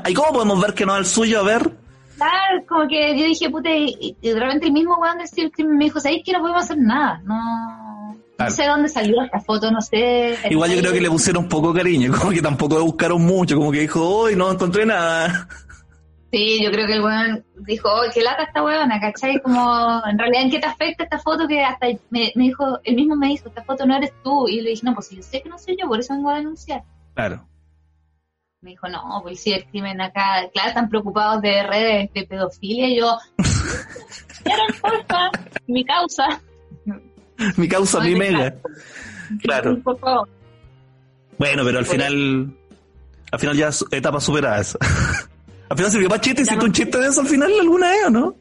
¿Y cómo podemos ver que no es el suyo? A ver. Claro, como que yo dije, puta, y, y de repente el mismo huevón del cibercrimen me dijo, ¿sabéis que no podemos hacer nada? No, claro. No sé dónde salió esta foto, no sé. Igual yo creo que le pusieron poco cariño, como que tampoco buscaron mucho, como que dijo, hoy no encontré nada. Sí, yo creo que el weón dijo, oh, qué lata esta weona, ¿cachai? Como, en realidad, ¿en qué te afecta esta foto? Que hasta me, me dijo, él mismo me dijo, esta foto no eres tú. Y le dije, no, pues yo sé que no soy yo, por eso vengo a denunciar. Claro. Me dijo, no, pues sí, el crimen acá, claro, están preocupados de redes de pedofilia. Y yo, ¿quieres, porfa? Mi causa. Mi causa, no, mi mega. Caso. Claro. Por favor. Bueno, pero al final, al final ya etapa superada esa. Al final sirvió para chiste, ¿hiciste un chiste de eso al final alguna vez o no?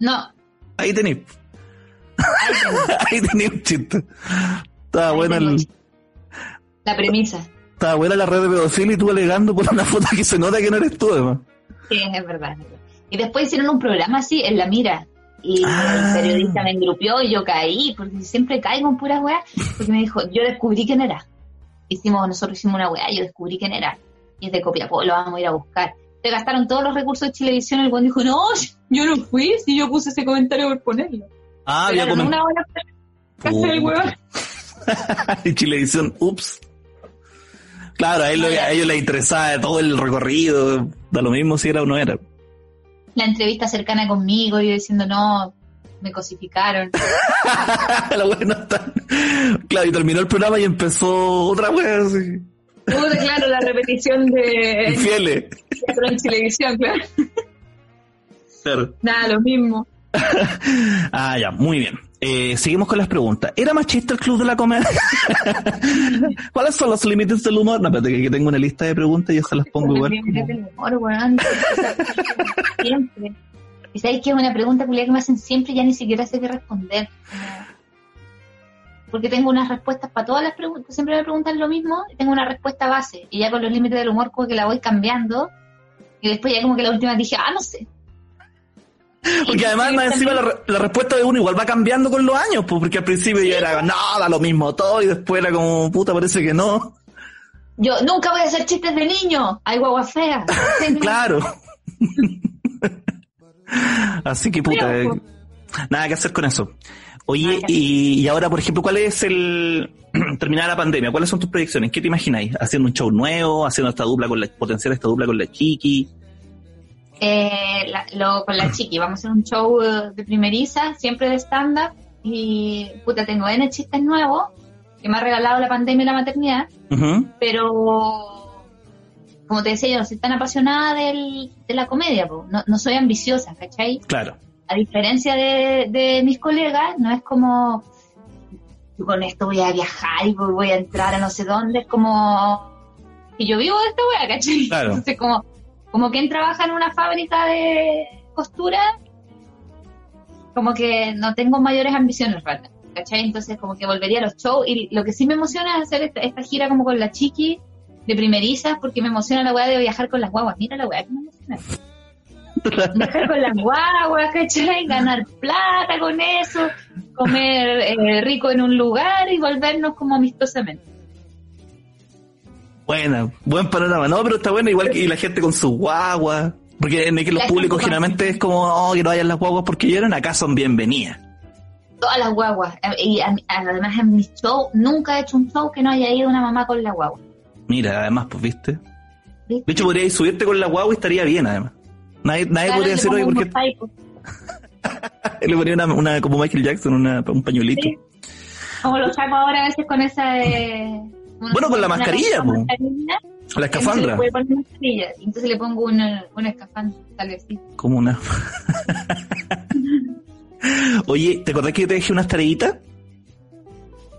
No. Ahí tenés. Ahí tenés, ahí tenés un chiste. Estaba ahí buena el... la premisa. Estaba buena la red de pedofilia y tú alegando por una foto que se nota que no eres tú, además. Sí, es verdad. Y después hicieron un programa así, en La Mira. Y ah. el periodista me engrupió y yo caí, porque siempre caigo en puras weas. Porque me dijo, yo descubrí quién era. Hicimos, nosotros hicimos una wea, yo descubrí quién era. Y es de Copiapó, lo vamos a ir a buscar. Te gastaron todos los recursos de Chilevisión. El buen dijo, no, yo no fui, si yo puse ese comentario por ponerlo. Ah, pero ya comentó. Y Chilevisión, ups. Claro, a, él, a ellos les interesaba todo el recorrido, da lo mismo si era o no era. La entrevista cercana conmigo, yo diciendo, no, me cosificaron. La wea no está. Claro, y terminó el programa y empezó otra wea así. Claro, la repetición de... Infieles. En Chilevisión, claro. Claro. Nada, lo mismo. Ah, ya, muy bien. Eh, seguimos con las preguntas. ¿Era machista el Club de la Comedia? ¿Cuáles son los límites del humor? No, espérate, que tengo una lista de preguntas y yo se las pongo igual. Los límites del humor, weón. Siempre. Y sabéis que es una pregunta culiada que me hacen siempre y ya ni siquiera sé qué responder. Porque tengo unas respuestas para todas las preguntas, siempre me preguntan lo mismo, y tengo una respuesta base, y ya con los límites del humor como que la voy cambiando, y después ya como que la última dije, ah, no sé. Porque y además, más encima, la, la respuesta de uno igual va cambiando con los años, pues, porque al principio sí. Yo era, no, da lo mismo todo, y después era como, puta, parece que no. Yo, nunca voy a hacer chistes de niño, hay guaguas feas. Claro. Así que, puta, eh, nada que hacer con eso. Oye, y, y ahora, por ejemplo, ¿cuál es el... terminada la pandemia, ¿cuáles son tus proyecciones? ¿Qué te imagináis? ¿Haciendo un show nuevo? ¿Haciendo esta dupla con la... potenciar esta dupla con la Chiqui? Eh, la, lo, con la Chiqui. Vamos a hacer un show de primeriza, siempre de stand-up. Y, puta, tengo N chistes nuevos que me ha regalado la pandemia y la maternidad. Uh-huh. Pero, como te decía yo, no soy tan apasionada del, de la comedia, po. No, no soy ambiciosa, ¿cachai? Claro. A diferencia de, de mis colegas, no es como, yo con esto voy a viajar y voy a entrar a no sé dónde, es como, que yo vivo de esta wea, ¿cachai? Claro. Entonces, como, como quien trabaja en una fábrica de costura, como que no tengo mayores ambiciones, ¿cachai? Entonces, como que volvería a los shows, y lo que sí me emociona es hacer esta, esta gira como con la Chiqui, de primerizas, porque me emociona la wea de viajar con las guaguas. Mira la wea que me emociona. Viajar con las guaguas, ¿cachai? Ganar plata con eso, comer eh, rico en un lugar y volvernos como amistosamente. Buena, buen panorama, ¿no? Pero está bueno, igual que y la gente con sus guaguas, porque en el que los la públicos generalmente con... es como, oh, que no vayan las guaguas porque llegan acá, son bienvenidas. Todas las guaguas, y además en mi show, nunca he hecho un show que no haya ido una mamá con la guagua. Mira, además, pues, ¿viste? ¿Viste? De hecho, podrías subirte con la guagua y estaría bien, además. Nadie, nadie claro, podría hacer hoy porque... Le ponía una, una como Michael Jackson, una, un pañuelito. Sí. Como lo saco ahora a veces con esa... Eh, una, bueno, con la mascarilla, con mascarilla, la escafandra. Entonces le, poner mascarilla, entonces le pongo una, una escafandra, tal vez sí. Como una... Oye, ¿te acordás que yo te dejé unas tareitas?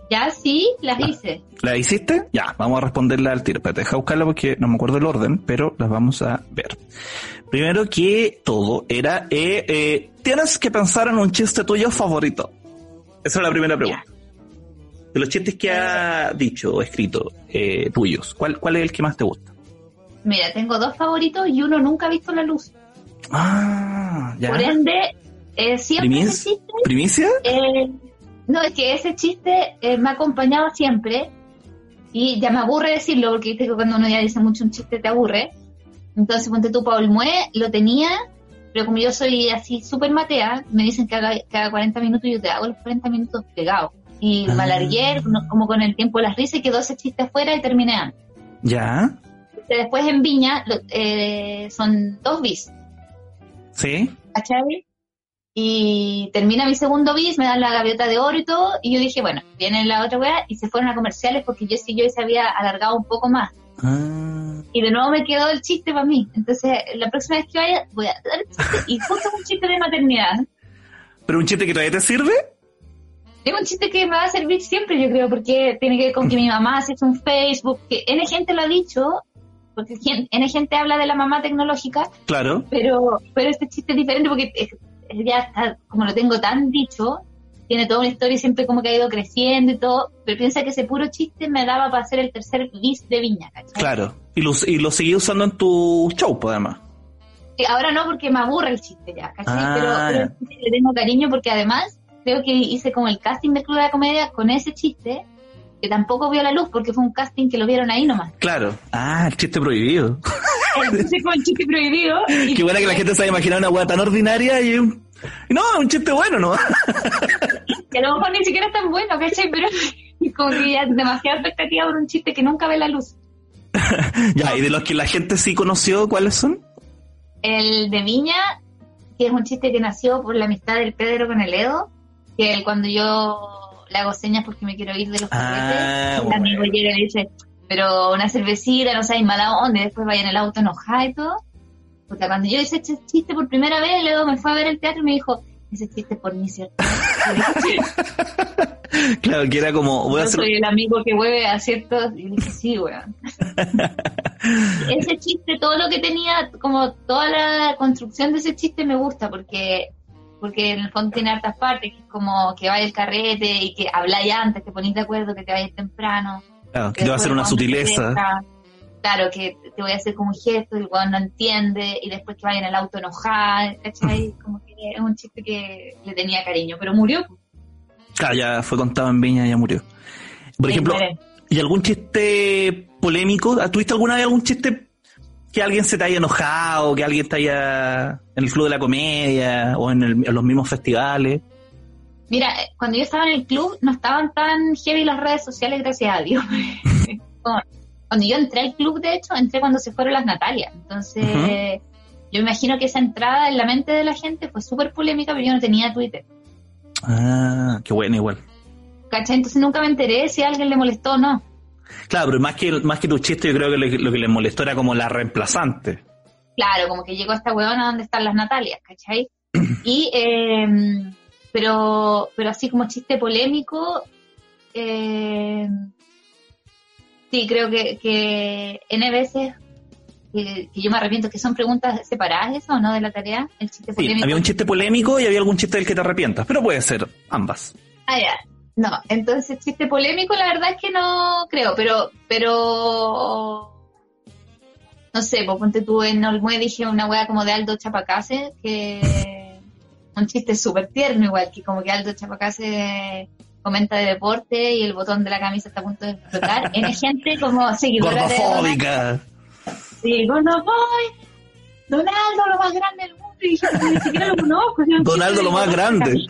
Ya, sí, las hice. ¿Las hiciste? Ya, vamos a responderlas al tiro. Pero te deja buscarla porque no me acuerdo el orden, pero las vamos a ver. Primero que todo era, eh, eh, tienes que pensar en un chiste tuyo favorito. Esa es la primera pregunta. Ya. De los chistes que ha dicho o escrito eh, tuyos, ¿cuál, ¿cuál es el que más te gusta? Mira, tengo dos favoritos y uno nunca ha visto la luz. Ah, ya. Por ende, eh, siempre Primis, ese chiste... ¿Primicia? Eh, No, es que ese chiste eh, me ha acompañado siempre y ya me aburre decirlo porque viste que cuando uno ya dice mucho un chiste te aburre. Entonces, ponte tú para Olmué, lo tenía, pero como yo soy así súper matea, me dicen que haga, que haga cuarenta minutos y yo te hago los cuarenta minutos pegados. Y ah. me alargué como con el tiempo de las risas y quedó ese chiste afuera y terminé antes. Ya. Después en Viña lo, eh, son dos bis. Sí. ¿A Chavi? Y termina mi segundo bis, me dan la gaviota de oro y todo, y yo dije, bueno, viene la otra weá, y se fueron a comerciales porque Jesse Joy se había alargado un poco más. Ah. Y de nuevo me quedó el chiste para mí. Entonces, la próxima vez que vaya, voy a dar el chiste, y justo un chiste de maternidad. ¿Pero un chiste que todavía te sirve? Es un chiste que me va a servir siempre, yo creo, porque tiene que ver con que mi mamá se hizo un Facebook, que N gente lo ha dicho... porque N gente habla de la mamá tecnológica. Claro. Pero, pero este chiste es diferente porque... Es, ya está, como lo tengo tan dicho, tiene toda una historia y siempre como que ha ido creciendo y todo, pero piensa que ese puro chiste me daba para hacer el tercer bis de Viña, ¿cachai? Claro, y lo, y lo seguí usando en tu show, además. Sí, ahora no, porque me aburre el chiste ya, ¿cachai? Ah, pero, pero le tengo cariño porque además creo que hice como el casting del Club de la Comedia con ese chiste, que tampoco vio la luz porque fue un casting que lo vieron ahí nomás. Claro, ah, el chiste prohibido. Entonces fue un chiste prohibido. Y qué buena que la gente se haya imaginado una hueá tan ordinaria y un... No, un chiste bueno, ¿no? Que a lo mejor ni siquiera es tan bueno, ¿cachai? Pero como que ya demasiada expectativa por un chiste que nunca ve la luz. Ya, y de los que la gente sí conoció, ¿cuáles son? El de Viña, que es un chiste que nació por la amistad del Pedro con el Ledo, que él, cuando yo le hago señas porque me quiero ir de los ah, juguetes, bueno. El amigo llega y le dice... pero una cervecita, no sabes mala onda, después vaya en el auto enojada y todo. Porque cuando yo hice ese chiste por primera vez, luego me fue a ver el teatro y me dijo, ese chiste por mí, ¿cierto? Claro, que era como... Voy a yo hacer... soy el amigo que hueve a ciertos... Y dije, sí, weón. Ese chiste, todo lo que tenía, como toda la construcción de ese chiste me gusta, porque... porque en el fondo tiene hartas partes, que es como que vaya el carrete y que habláis antes, que ponís de acuerdo, que te vayas temprano... Claro, que te va a hacer una sutileza. Fiesta, claro, que te voy a hacer como un gesto, el weón no entiende, y después que vaya en el auto enojada, ¿cachai? Como que es un chiste que le tenía cariño, pero murió. Claro, ya fue contado en Viña, ya murió. Por sí, ejemplo, claro. ¿Y algún chiste polémico? ¿Tuviste alguna vez algún chiste que alguien se te haya enojado, que alguien te haya en el Club de la Comedia, o en, el, en los mismos festivales? Mira, cuando yo estaba en el club no estaban tan heavy las redes sociales, gracias a Dios. Cuando yo entré al club, de hecho, entré cuando se fueron las Natalia. Entonces, uh-huh. Yo imagino que esa entrada en la mente de la gente fue súper polémica, pero yo no tenía Twitter. Ah, qué bueno, igual. ¿Cachai? Entonces nunca me enteré si a alguien le molestó o no. Claro, pero más que más que tu chiste, yo creo que lo, lo que le molestó era como la reemplazante. Claro, como que llegó esta huevona donde están las Natalia, ¿cachai? Y... Eh, Pero pero así como chiste polémico, eh, sí, creo que, que N veces, que, que yo me arrepiento, que son preguntas separadas eso, ¿no? De la tarea, el chiste polémico. Sí, había un chiste polémico y había algún chiste del que te arrepientas, pero puede ser ambas. Ah, ya. No, entonces chiste polémico la verdad es que no creo, pero, pero no sé, pues ponte tú en Olmué, dije una wea como de Aldo Schiappacasse, que... un chiste súper tierno igual, que como que Aldo Schiappacasse comenta de deporte y el botón de la camisa está a punto de explotar. En gente como seguidora de Donaldo. Sí, Donaldo, Donaldo lo más grande del mundo, y yo ni siquiera lo conozco. Donaldo lo más grande.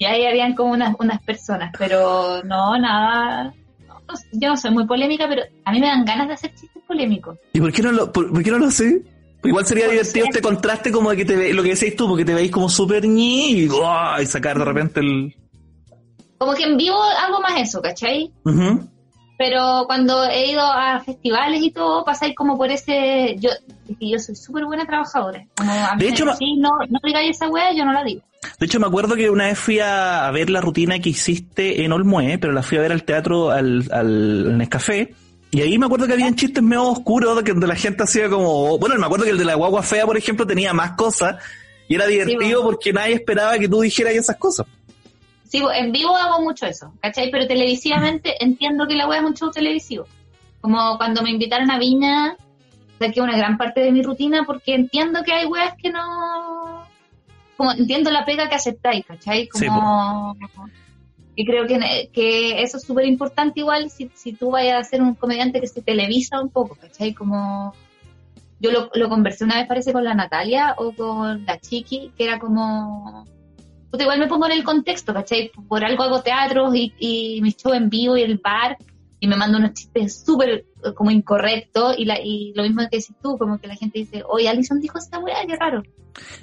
Y ahí habían como unas unas personas, pero no, nada... No, yo no soy muy polémica, pero a mí me dan ganas de hacer chistes polémicos. ¿Y por qué no lo, por, por qué no lo sé? Igual sería bueno, divertido sí. Este contraste como de que te ve, lo que decís tú, porque te veis como súper ñi y, oh, y sacar de repente el... Como que en vivo algo más eso, ¿cachai? Uh-huh. Pero cuando he ido a festivales y todo, pasáis como por ese... Yo es que yo soy súper buena trabajadora. Como a mí de hecho, decís, no, no digáis esa wea, yo no la digo. De hecho, me acuerdo que una vez fui a ver la rutina que hiciste en Olmué, pero la fui a ver al teatro, al, al Nescafé. Y ahí me acuerdo que habían chistes medio oscuros donde la gente hacía como... Bueno, me acuerdo que el de la guagua fea, por ejemplo, tenía más cosas. Y era divertido sí, bueno. Porque nadie esperaba que tú dijeras esas cosas. Sí, en vivo hago mucho eso, ¿cachai? Pero televisivamente entiendo que la wea es un show televisivo. Como cuando me invitaron a Viña, saqué una gran parte de mi rutina porque entiendo que hay weas que no... Como entiendo la pega que aceptáis, ¿cachai? Como... Sí, pues. Y creo que, que eso es súper importante igual si, si tú vayas a ser un comediante que se televisa un poco, ¿cachai? Como yo lo, lo conversé una vez parece con la Natalia o con la Chiqui, que era como... Pues igual me pongo en el contexto, ¿cachai? Por algo hago teatros y, y mis shows en vivo y el bar y me mando unos chistes súper como incorrectos y, la, y lo mismo que decís tú, como que la gente dice, oye, Alison dijo esta weá, qué raro.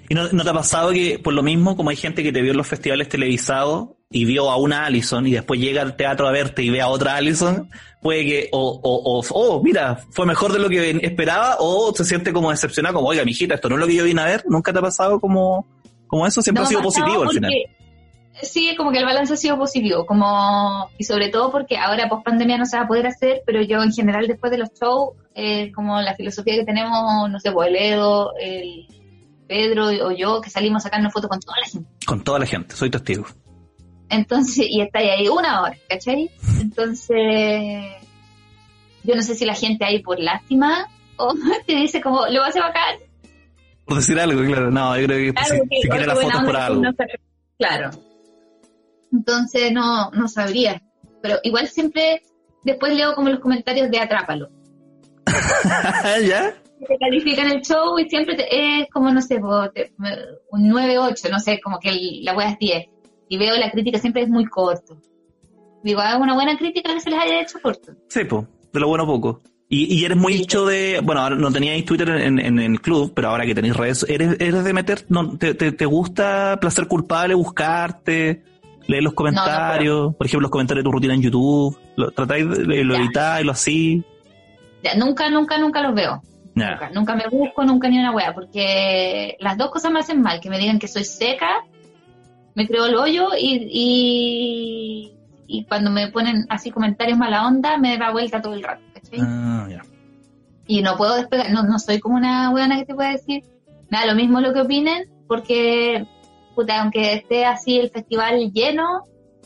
¿Y no, no te ha pasado que por lo mismo como hay gente que te vio en los festivales televisados y vio a una Alison y después llega al teatro a verte y ve a otra Alison, puede que o, o, o oh, mira, fue mejor de lo que esperaba o se siente como decepcionada, como oiga, mijita, esto no es lo que yo vine a ver? ¿Nunca te ha pasado como, como eso? Siempre no, ha sido positivo porque, al final. Sí, como que el balance ha sido positivo, como y sobre todo porque ahora post pandemia no se va a poder hacer, pero yo en general después de los shows, eh, como la filosofía que tenemos, no sé, pues Ledo, el Pedro o yo, que salimos a sacarnos fotos con toda la gente. Con toda la gente, soy testigo. Entonces, y está ahí una hora, ¿cachai? Entonces, yo no sé si la gente ahí por lástima o te dice como, lo vas a bajar. Por decir algo, claro. No, yo creo que claro, si, que, si quiere las fotos por algo. No, claro. Entonces, no no sabría. Pero igual siempre, después leo como los comentarios de Atrápalo. ¿Ya? Te califican el show y siempre te, es como, no sé, un nueve ocho, no sé, como que el, la wea es diez. Y veo la crítica siempre es muy corto. Digo, hago una buena crítica que se les haya hecho corto. Sí, po, de lo bueno poco. Y, y eres muy hecho sí. de... Bueno, ahora no teníais Twitter en, en, en el club, pero ahora que tenéis redes... ¿Eres, eres de meter... No, te, te, te gusta placer culpable, buscarte, leer los comentarios? No, no, por ejemplo, los comentarios de tu rutina en YouTube. ¿Lo tratáis de lo editáis, lo así? Ya, nunca, nunca, nunca los veo. Nah. Nunca, nunca me busco, nunca ni una wea, porque las dos cosas me hacen mal. Que me digan que soy seca... Me creo el hoyo y, y y cuando me ponen así comentarios mala onda, me da vuelta todo el rato, ¿cachai? Ah, ya. Y no puedo despegar, no no soy como una weona que te pueda decir, nada, lo mismo lo que opinen, porque, puta, aunque esté así el festival lleno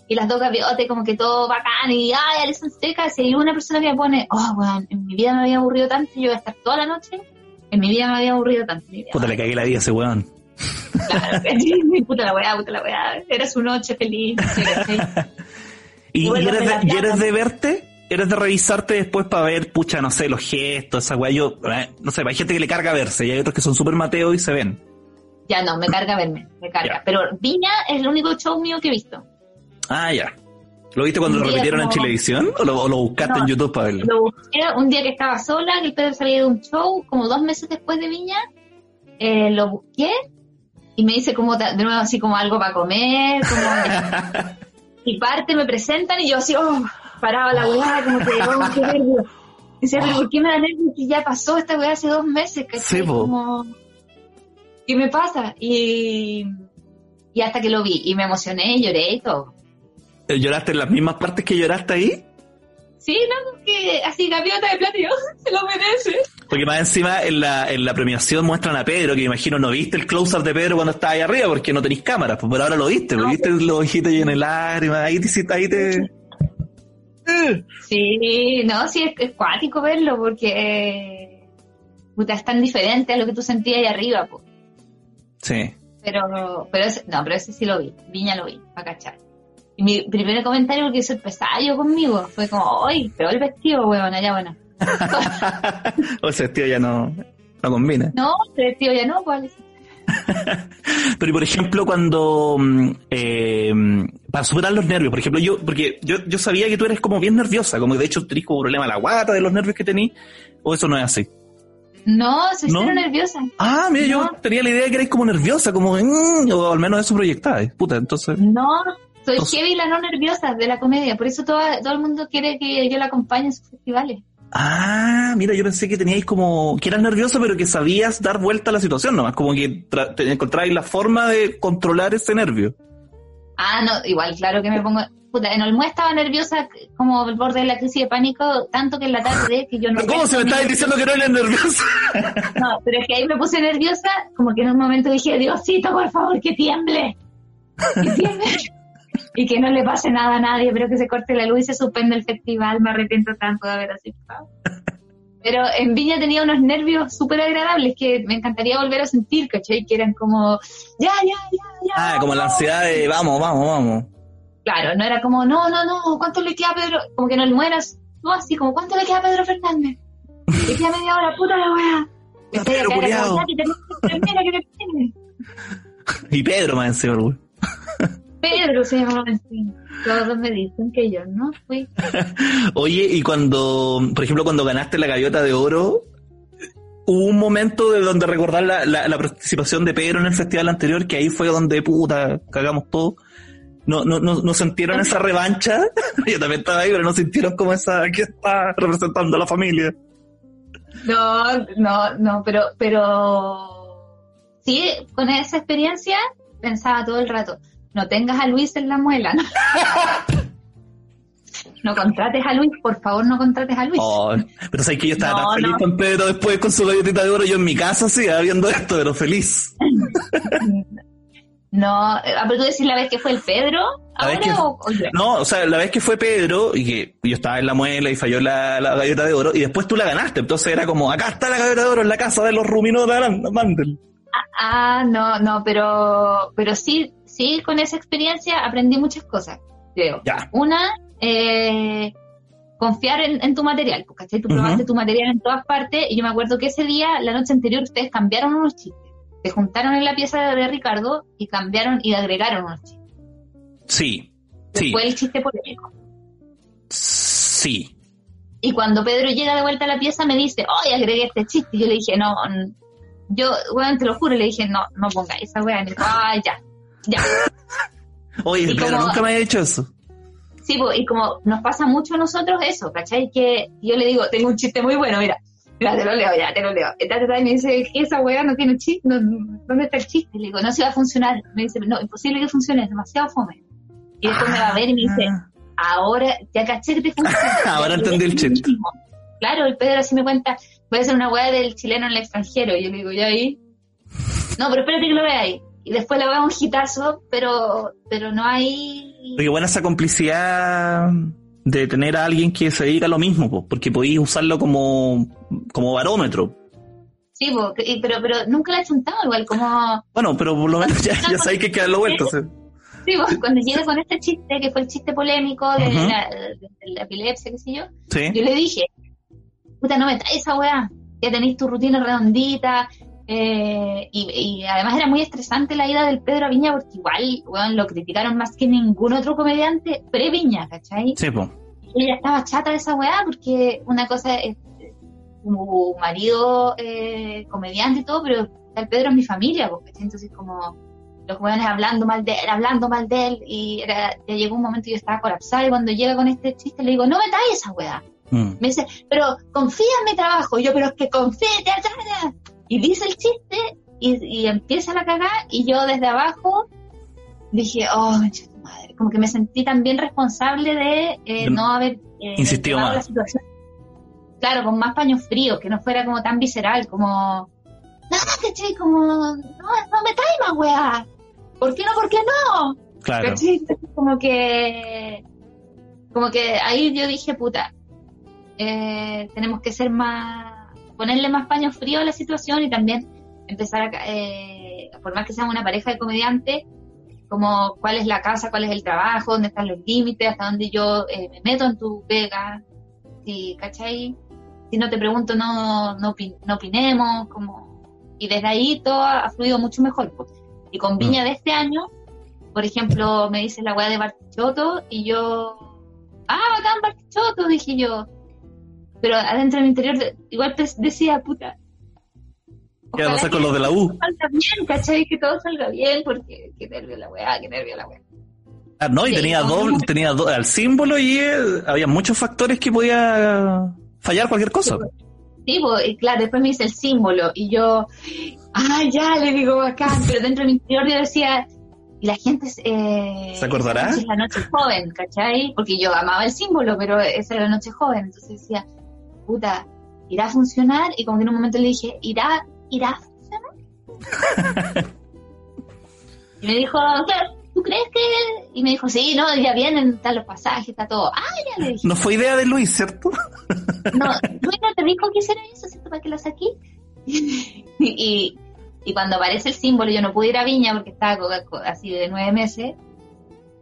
y las dos gaviotes como que todo bacán y, ay, Alison seca, si hay una persona que me pone, oh, weón, en mi vida me había aburrido tanto, yo voy a estar toda la noche, en mi vida me había aburrido tanto. Puta, le cagué la vida a ese weón. Claro, puta la weá, puta la weá, era su noche feliz. ¿Sí? ¿Y, y, eres de, ¿Y eres de verte? ¿Eres de revisarte después para ver, pucha, no sé, los gestos, esa weá? Yo, no sé, hay gente que le carga verse y hay otros que son súper mateo y se ven. Ya no, me carga verme, me carga. Ya. Pero Viña es el único show mío que he visto. Ah, ya. ¿Lo viste cuando un lo repitieron como... en Chilevisión? ¿O lo, o lo buscaste no, en YouTube para verlo? Lo busqué un día que estaba sola, que el Pedro salía de un show, como dos meses después de Viña, eh, lo busqué. Y me dice como de nuevo así como algo para comer, como y parte me presentan y yo así, oh, paraba la weá, como que, oh, qué nervio. Y dice, pero ¿por qué me da nervio si ya pasó esta weá hace dos meses? ¿Cachai? Sí, como, ¿qué me pasa? Y, y hasta que lo vi, y me emocioné, y lloré y todo. ¿Lloraste en las mismas partes que lloraste ahí? Sí, no, porque así, gaviota de platillo, se lo merece. Porque más encima en la, en la premiación muestran a Pedro, que me imagino no viste el close-up de Pedro cuando estaba ahí arriba, porque no tenís cámaras, pero ahora lo viste, no, lo viste sí. Los ojitos llenos de lágrimas, ahí te... Ahí te... Sí, no, sí, es, es cuático verlo, porque puta, es tan diferente a lo que tú sentías ahí arriba, po. Sí. Pero, pero ese, no, pero ese sí lo vi, Viña lo vi, para cachar. Y mi primer comentario que hizo el pesadillo conmigo fue como, ¡ay, pero el vestido, huevón, allá bueno! O ese vestido ya no, no combina. No, ese vestido ya no, pues. Pero, y por ejemplo, cuando... Eh, para superar los nervios, por ejemplo, yo porque yo, yo sabía que tú eres como bien nerviosa, como que de hecho tenés como problema la guata de los nervios que tenés, ¿o eso no es así? No, se hicieron ¿No? nerviosa. Ah, mira, no. Yo tenía la idea de que erais como nerviosa, como, mmm, o al menos eso proyectaba, ¿eh? Puta, entonces... No, soy entonces... heavy la no nerviosa de la comedia, por eso todo, todo el mundo quiere que yo la acompañe en sus festivales. Ah, mira, yo pensé que teníais como... que eras nervioso, pero que sabías dar vuelta a la situación nomás, como que tra- te encontráis la forma de controlar ese nervio. Ah, no, igual, claro que me pongo... Puta, en Olmué estaba nerviosa como al borde de la crisis de pánico, tanto que en la tarde que yo no... ¿Cómo se me estaba diciendo que no eres nerviosa? No, pero es que ahí me puse nerviosa, como que en un momento dije, Diosito, por favor, que tiemble, que tiemble, y que no le pase nada a nadie, pero que se corte la luz y se suspenda el festival, me arrepiento tanto de haber asistido. Pero en Viña tenía unos nervios súper agradables que me encantaría volver a sentir, ¿cachai? Que eran como, ya, ya, ya, ya. Ah, como la ansiedad de, vamos, vamos, vamos. Claro, no era como, no, no, no, ¿cuánto le queda a Pedro? Como que no le mueras, no, así como, ¿cuánto le queda a Pedro Fernández? Le queda media hora, puta la weá. La Pedro, culiao. Y Pedro me encima, güey. Pedro se llamaba encima. Todos me dicen que yo no fui. Oye, y cuando, por ejemplo, cuando ganaste la gaviota de oro, hubo un momento de donde recordar la, la, la participación de Pedro en el festival anterior, que ahí fue donde, puta, cagamos todo. No, no, no, no sintieron esa revancha. Yo también estaba ahí, pero no sintieron como esa que está representando a la familia. No, no, no, pero, pero sí, con esa experiencia pensaba todo el rato, no tengas a Luis en la muela. No, no contrates a Luis, por favor, no contrates a Luis. Oh, pero sabes que yo estaba no, tan feliz no. con Pedro después con su galletita de oro, yo en mi casa sí, viendo esto, pero feliz. No, pero tú decís la vez que fue el Pedro, ahora que, o, o ya. No, o sea, la vez que fue Pedro y que yo estaba en la muela y falló la, la galleta de oro y después tú la ganaste, entonces era como, acá está la galleta de oro en la casa de los Ruminos de Aranda, Mandel. Ah, ah, no, no, pero pero sí, sí, con esa experiencia aprendí muchas cosas, creo. Ya. Una, eh, confiar en, en tu material, ¿cachai? Tú probaste uh-huh. tu material en todas partes y yo me acuerdo que ese día, la noche anterior, ustedes cambiaron unos chistes. Se juntaron en la pieza de Ricardo y cambiaron y agregaron unos chistes. Sí, sí. Fue el chiste polémico. Sí. Y cuando Pedro llega de vuelta a la pieza me dice, ¡ay, agregué este chiste! Y yo le dije, no, yo, bueno, te lo juro, y le dije, no, no pongáis esa weá. Y me dijo, ¡ay, ya, ya! Oye, Pedro nunca me había hecho eso. Sí, pues, y como nos pasa mucho a nosotros eso, ¿cachai? Que yo le digo, tengo un chiste muy bueno, mira. Ya, te lo leo, ya, te lo leo. Entonces me dice, esa weá no tiene chiste, no, ¿dónde está el chiste? Le digo, no se va a funcionar. Me dice, no, imposible que funcione, es demasiado fome. Y después ah, me va a ver y me dice, ahora, ya caché que te funciona. Ahora entendí el chiste. Claro, el Pedro así me cuenta, voy a hacer una weá del chileno en el extranjero. Y yo le digo, ¿ya ahí? No, pero espérate que lo vea ahí. Y después la weá un hitazo, pero, pero no hay... Porque bueno, esa complicidad... de tener a alguien que se dedica a lo mismo, po, porque podéis usarlo como, como barómetro. Sí, po, pero, pero nunca la he chuntado igual, como... Bueno, pero por lo menos ya, ya sabéis que quedarlo vuelto. Sí, sí po, cuando llegué con este chiste, que fue el chiste polémico de, uh-huh. la, de la epilepsia, qué sé yo, ¿sí? Yo le dije, puta, no me traes esa weá, ya tenéis tu rutina redondita, eh, y, y además era muy estresante la ida del Pedro a Viña, porque igual, weón, lo criticaron más que ningún otro comediante pre-Viña, ¿cachai? Sí, po. Ella estaba chata de esa weá, porque una cosa es como marido eh, comediante y todo, pero el Pedro es mi familia, porque entonces como los weones hablando mal de él, hablando mal de él, y era, ya llegó un momento y yo estaba colapsada, y cuando llega con este chiste le digo, no me traes esa weá. Mm. Me dice, pero confía en mi trabajo, y yo, pero es que confía, te allá. Y dice el chiste, y, y empieza la cagada, y yo desde abajo dije, oh, madre, como que me sentí también responsable de eh, no haber eh, insistido más la situación. Claro, con más paños fríos, que no fuera como tan visceral, como nada, ¿cachai? Como no, no me trae más weá, ¿por qué no? ¿Por qué no? Claro. ¿Cachai? Como que como que ahí yo dije, puta, eh, tenemos que ser más, ponerle más paños fríos a la situación y también empezar a, eh, por más que seamos una pareja de comediantes, como cuál es la casa, cuál es el trabajo, dónde están los límites, hasta dónde yo eh, me meto en tu pega, si, ¿cachai? Si no te pregunto, no, no, no opinemos, como... Y desde ahí todo ha fluido mucho mejor, pues. Y con Viña de este año, por ejemplo, me dice la weá de Bertichotto, y yo... ¡Ah, bacán Bertichotto! Dije yo. Pero adentro de mi interior, igual decía, puta, Ojalá ¿Qué pasa con los de la U? Que todo salga bien, ¿cachai? Que todo salga bien, porque qué nervio la weá, qué nervio la weá. Ah, no, y sí, tenía no, doble, no. tenía doble, al símbolo y eh, había muchos factores que podía fallar cualquier cosa. Sí, pues, y claro, después me dice el símbolo y yo, ah, ya, le digo bacán, pero dentro de mi interior yo decía, y la gente eh, ¿se acordará? Es la noche joven, ¿cachai? Porque yo amaba el símbolo, pero esa era la noche joven, entonces decía, puta, ¿irá a funcionar? Y como que en un momento le dije, ¿irá, irá a funcionar? Y me dijo, claro. ¿Tú crees que...? Y me dijo, sí, no, ya vienen, están los pasajes, está todo. Ah, ya le dije. No fue idea de Luis, ¿cierto? No, Luis no te dijo que hiciera eso, ¿cierto? Para que lo saqué. Y, y, y cuando aparece el símbolo, yo no pude ir a Viña porque estaba así de nueve meses,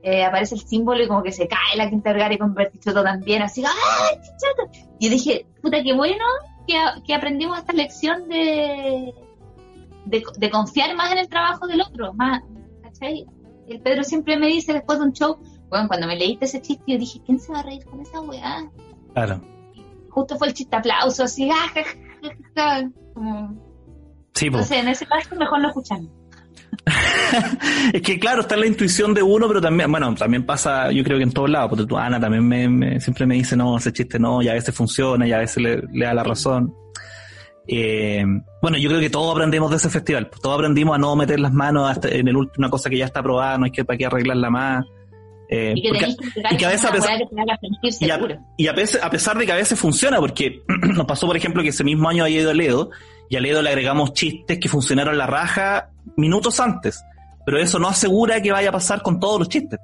eh, aparece el símbolo y como que se cae la Quinta Vergara y con Bertichotto también, así, ¡ah, Bertichotto! Y dije, puta, qué bueno que, que aprendimos esta lección de, de... de confiar más en el trabajo del otro, más, ¿cachai? El Pedro siempre me dice después de un show, bueno, cuando me leíste ese chiste, yo dije, ¿quién se va a reír con esa weá? Claro. Justo fue el chiste aplauso, así, ah, ja, ja, ja, ja. Como... sí, pues. Entonces, en ese caso, mejor no escuchan. Es que, claro, está la intuición de uno, pero también, bueno, también pasa, yo creo que en todos lados, porque tu Ana también me, me, siempre me dice, no, ese chiste no, y a veces funciona, y a veces le, le da la razón. Eh, bueno, yo creo que todos aprendimos de ese festival, todos aprendimos a no meter las manos hasta en el último, una cosa que ya está aprobada, no hay que para qué arreglarla más, eh, y, que porque, que y que a veces a pesar, y a, y a, veces, a pesar de que a veces funciona, porque nos pasó por ejemplo que ese mismo año había ido a Ledo y a Ledo le agregamos chistes que funcionaron la raja minutos antes, pero eso no asegura que vaya a pasar con todos los chistes.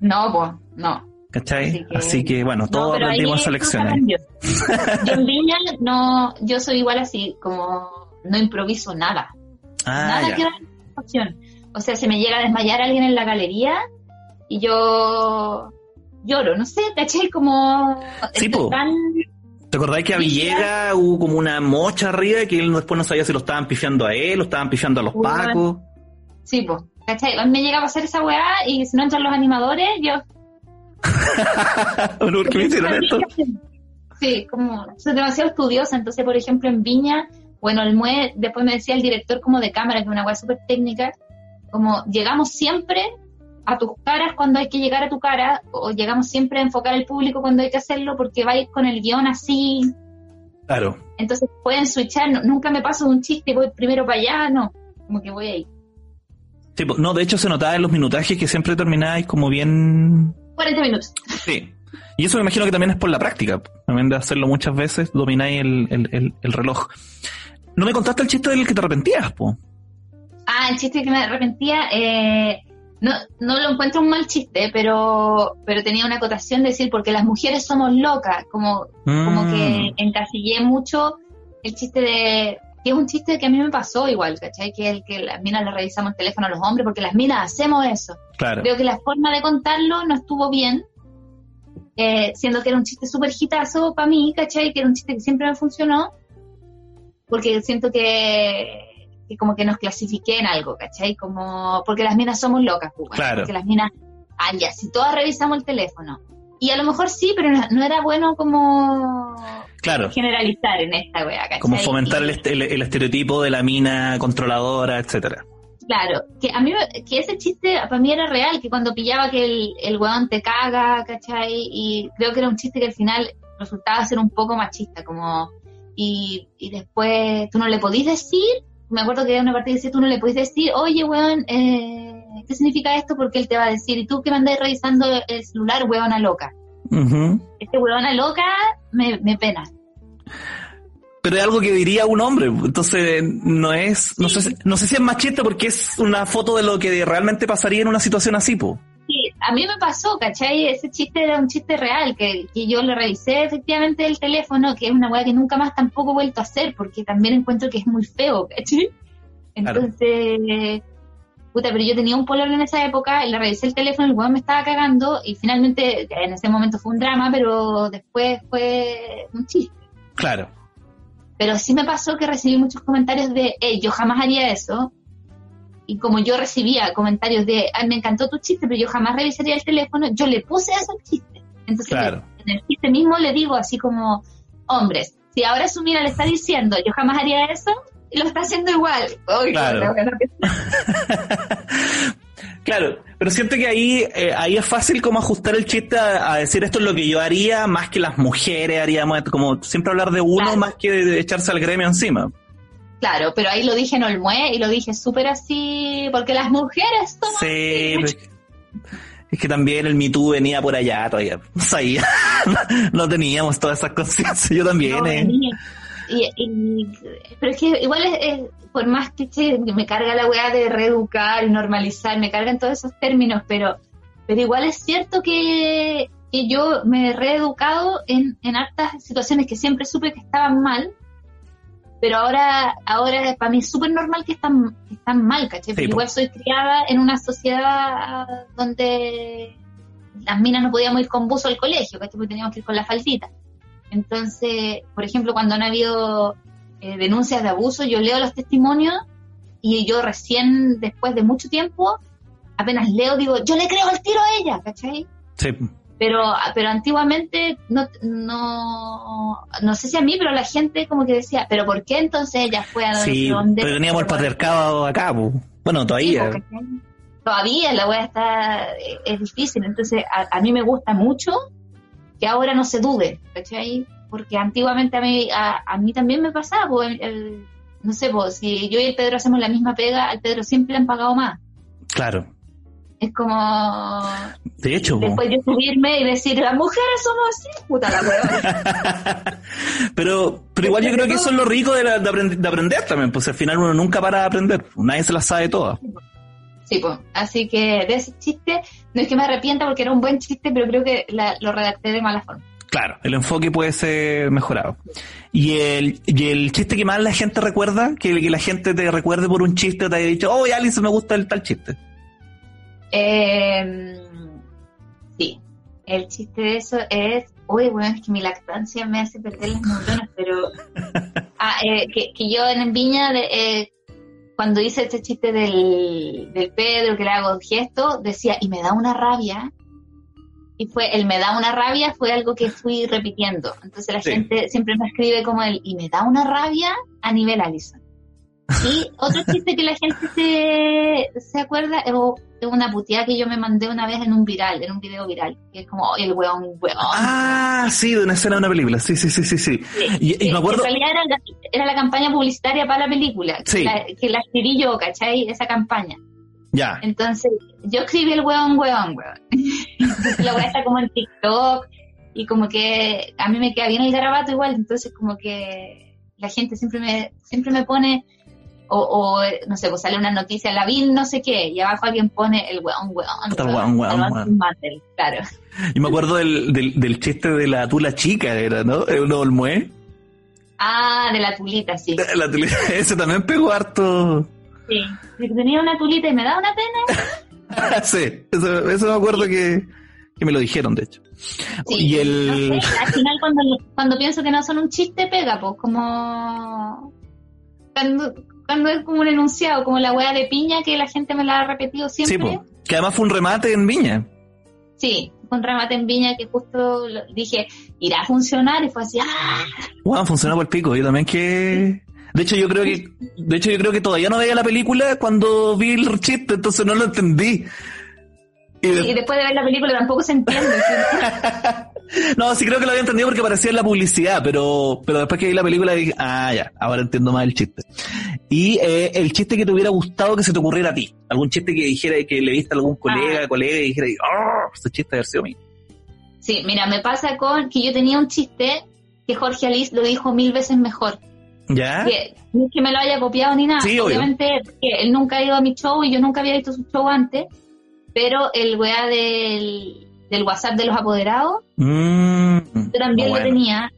No, pues, no. ¿Cachai? Así que, Así que bueno, todos no, aprendimos esa lección. Yo en Viña, no, yo soy igual así, como no improviso nada. Ah, nada ya. Que dar opción. O sea, se me llega a desmayar alguien en la galería y yo lloro, no sé, ¿cachai? Como... sí, po. Tan... ¿te acordáis que a Villegas hubo como una mocha arriba que él después no sabía si lo estaban pifiando a él, lo estaban pifiando a los bueno, pacos? Sí, po, ¿cachai? A mí me llega a pasar esa weá y si no entran los animadores, yo... ¿Por qué me hicieron esto? Sí, como soy demasiado estudiosa, entonces por ejemplo en Viña, bueno, Olmué, después me decía el director como de cámara, que es una hueá súper técnica, como llegamos siempre a tus caras cuando hay que llegar a tu cara, o llegamos siempre a enfocar al público cuando hay que hacerlo, porque vais con el guión así. Claro. Entonces pueden switchar, no, nunca me paso de un chiste, voy primero para allá, no, como que voy ahí. Sí, no, de hecho se notaba en los minutajes que siempre termináis como bien... cuarenta minutos. Sí. Y eso me imagino que también es por la práctica. También de hacerlo muchas veces, domináis el, el, el, el reloj. ¿No me contaste el chiste del que te arrepentías, po? Ah, el chiste que me arrepentía, eh, no, no lo encuentro un mal chiste, pero, pero tenía una acotación de decir, porque las mujeres somos locas, como, mm. como que encasillé mucho el chiste de... que es un chiste que a mí me pasó igual, ¿cachai? Que el que las minas le revisamos el teléfono a los hombres, porque las minas hacemos eso. Claro. Creo que la forma de contarlo no estuvo bien, eh, siendo que era un chiste súper hitazo para mí, ¿cachai? Que era un chiste que siempre me funcionó, porque siento que, que como que nos clasifiqué en algo, ¿cachai? Como, porque las minas somos locas, Cuba, claro. Porque las minas, ay, ya, si todas revisamos el teléfono. Y a lo mejor sí, pero no, no era bueno como... claro. Generalizar en esta wea, ¿cachai? Como fomentar el, el, el estereotipo de la mina controladora, etcétera. Claro, que a mí que ese chiste para mí era real, que cuando pillaba que el, el weón te caga, ¿cachai? Y creo que era un chiste que al final resultaba ser un poco machista, como... Y, y después tú no le podís decir, me acuerdo que era una parte que decía, tú no le podís decir, oye, weón, eh, ¿qué significa esto? Porque él te va a decir, y tú que me andás revisando el celular, weona loca. Uh-huh. Este huevona loca me, me pena. Pero es algo que diría un hombre, entonces no es, no, sí. sé, no sé si es machista porque es una foto de lo que realmente pasaría en una situación así, po. Sí, a mí me pasó, ¿cachai? Ese chiste era un chiste real, que, que yo le revisé efectivamente el teléfono, que es una hueá que nunca más tampoco he vuelto a hacer, porque también encuentro que es muy feo, ¿cachai? Entonces... claro. Puta, pero yo tenía un pololo en esa época, le revisé el teléfono, el weón me estaba cagando, y finalmente, en ese momento fue un drama, pero después fue un chiste. Claro. Pero sí me pasó que recibí muchos comentarios de, hey, yo jamás haría eso, y como yo recibía comentarios de, ay, me encantó tu chiste, pero yo jamás revisaría el teléfono, yo le puse eso al chiste. Entonces, claro. En el chiste mismo le digo así como, hombres, si ahora su mina le está diciendo, yo jamás haría eso, lo está haciendo igual. Uy, claro. Bueno, claro, pero siento que ahí eh, ahí es fácil como ajustar el chiste a, a decir esto es lo que yo haría más que las mujeres haríamos, como siempre hablar de uno, claro, más que de echarse al gremio encima. Claro, pero ahí lo dije en Olmué y lo dije súper así, porque las mujeres somos sí, así. Es que también el Me Too venía por allá todavía, no sabía, no teníamos todas esas conciencias, yo también. No, eh. y, y, pero es que igual, es, es, por más que che, me carga la weá de reeducar, normalizar, me cargan todos esos términos, pero pero igual es cierto que, que yo me he reeducado en, en hartas situaciones que siempre supe que estaban mal, pero ahora ahora para mí es súper normal que están, que están mal, ¿cachai? Sí, igual soy criada en una sociedad donde las minas no podíamos ir con buzo al colegio, ¿cachai? Porque teníamos que ir con la faldita. Entonces, por ejemplo, cuando han habido eh, denuncias de abuso, yo leo los testimonios y yo recién, después de mucho tiempo, apenas leo, digo, yo le creo el tiro a ella, ¿cachai? Sí. Pero pero antiguamente, no, no no sé si a mí, pero la gente como que decía, ¿pero por qué entonces ella fue a sí, donde? Sí, pero teníamos el patriarcado acá, po. Bueno, todavía. Sí, todavía la wea está, es difícil, entonces a, a mí me gusta mucho que ahora no se dude, ¿cachai? Porque antiguamente a mí, a, a mí también me pasaba, po, el, el, no sé, po, si yo y el Pedro hacemos la misma pega, al Pedro siempre le han pagado más. Claro. Es como... De hecho... Después de subirme y decir, las mujeres somos así, puta la huevona. pero pero igual yo creo que eso es lo rico de, la, de, aprend- de aprender también, pues al final uno nunca para de aprender, nadie se las sabe todas. Sí, pues, así que de ese chiste, no es que me arrepienta porque era un buen chiste, pero creo que la, lo redacté de mala forma. Claro, el enfoque puede ser mejorado. Y el y el chiste que más la gente recuerda, que, que la gente te recuerde por un chiste, te haya dicho, oh, Alice, me gusta el tal chiste. Eh, sí, el chiste de eso es, uy, bueno, es que mi lactancia me hace perder los neuronas, pero ah, eh, que, que yo en Viña, de, eh, cuando hice este chiste del, del Pedro, que le hago gesto, decía, y me da una rabia, y fue, el me da una rabia fue algo que fui repitiendo, entonces la sí. gente siempre me escribe como el, y me da una rabia a nivel Alison. Y otro chiste que la gente se, se acuerda o es una puteada que yo me mandé una vez en un viral, en un video viral, que es como, el weón, weón. Ah, sí, de una escena de una película, sí, sí, sí, sí, sí. Y, que, y me acuerdo... En realidad era, era la campaña publicitaria para la película, que sí. la, que la escribí yo, ¿cachai? Esa campaña. Ya. Entonces, yo escribí el weón, weón, weón. La weá está como en TikTok, y como que a mí me queda bien el garabato igual, entonces como que la gente siempre me siempre me pone... O, o, no sé, pues sale una noticia, la Lavín, no sé qué, y abajo alguien pone el weón, weón, weón, weón, Mantel, claro. Y me acuerdo del, del, del chiste de la tula chica, era, ¿no? ¿Un Olmué? Ah, de la tulita, sí. La tulita, ese también pegó harto. Sí, tenía una tulita y me daba una pena. sí, eso, eso me acuerdo sí. que, que me lo dijeron, de hecho. Sí, y el... No sé, al final cuando, cuando pienso que no son un chiste, pega, pues, como... Cuando, cuando es como un enunciado, como la hueá de piña que la gente me la ha repetido siempre. Sí, po. Que además fue un remate en Viña. Sí, fue un remate en Viña que justo lo, dije, irá a funcionar y fue así, ¡ah! Wow, funcionó por el pico, yo también que... De hecho yo creo que de hecho yo creo que todavía no veía la película cuando vi el chiste, entonces no lo entendí. Y, de... y después de ver la película tampoco se entiende. ¿Sí? No, sí creo que lo había entendido porque aparecía en la publicidad, pero pero después que vi la película dije, ah, ya, ahora entiendo más el chiste. Y eh, el chiste que te hubiera gustado que se te ocurriera a ti. Algún chiste que dijera que le viste a algún colega, ah. colega y dijera, oh, este chiste haber sido mío. Sí, mira, me pasa con que yo tenía un chiste que Jorge Alice lo dijo mil veces mejor. ¿Ya? Que, no es que me lo haya copiado ni nada. Sí, obviamente él nunca ha ido a mi show y yo nunca había visto su show antes. Pero el weá del, del WhatsApp de los apoderados, mm, yo también bueno. lo tenía.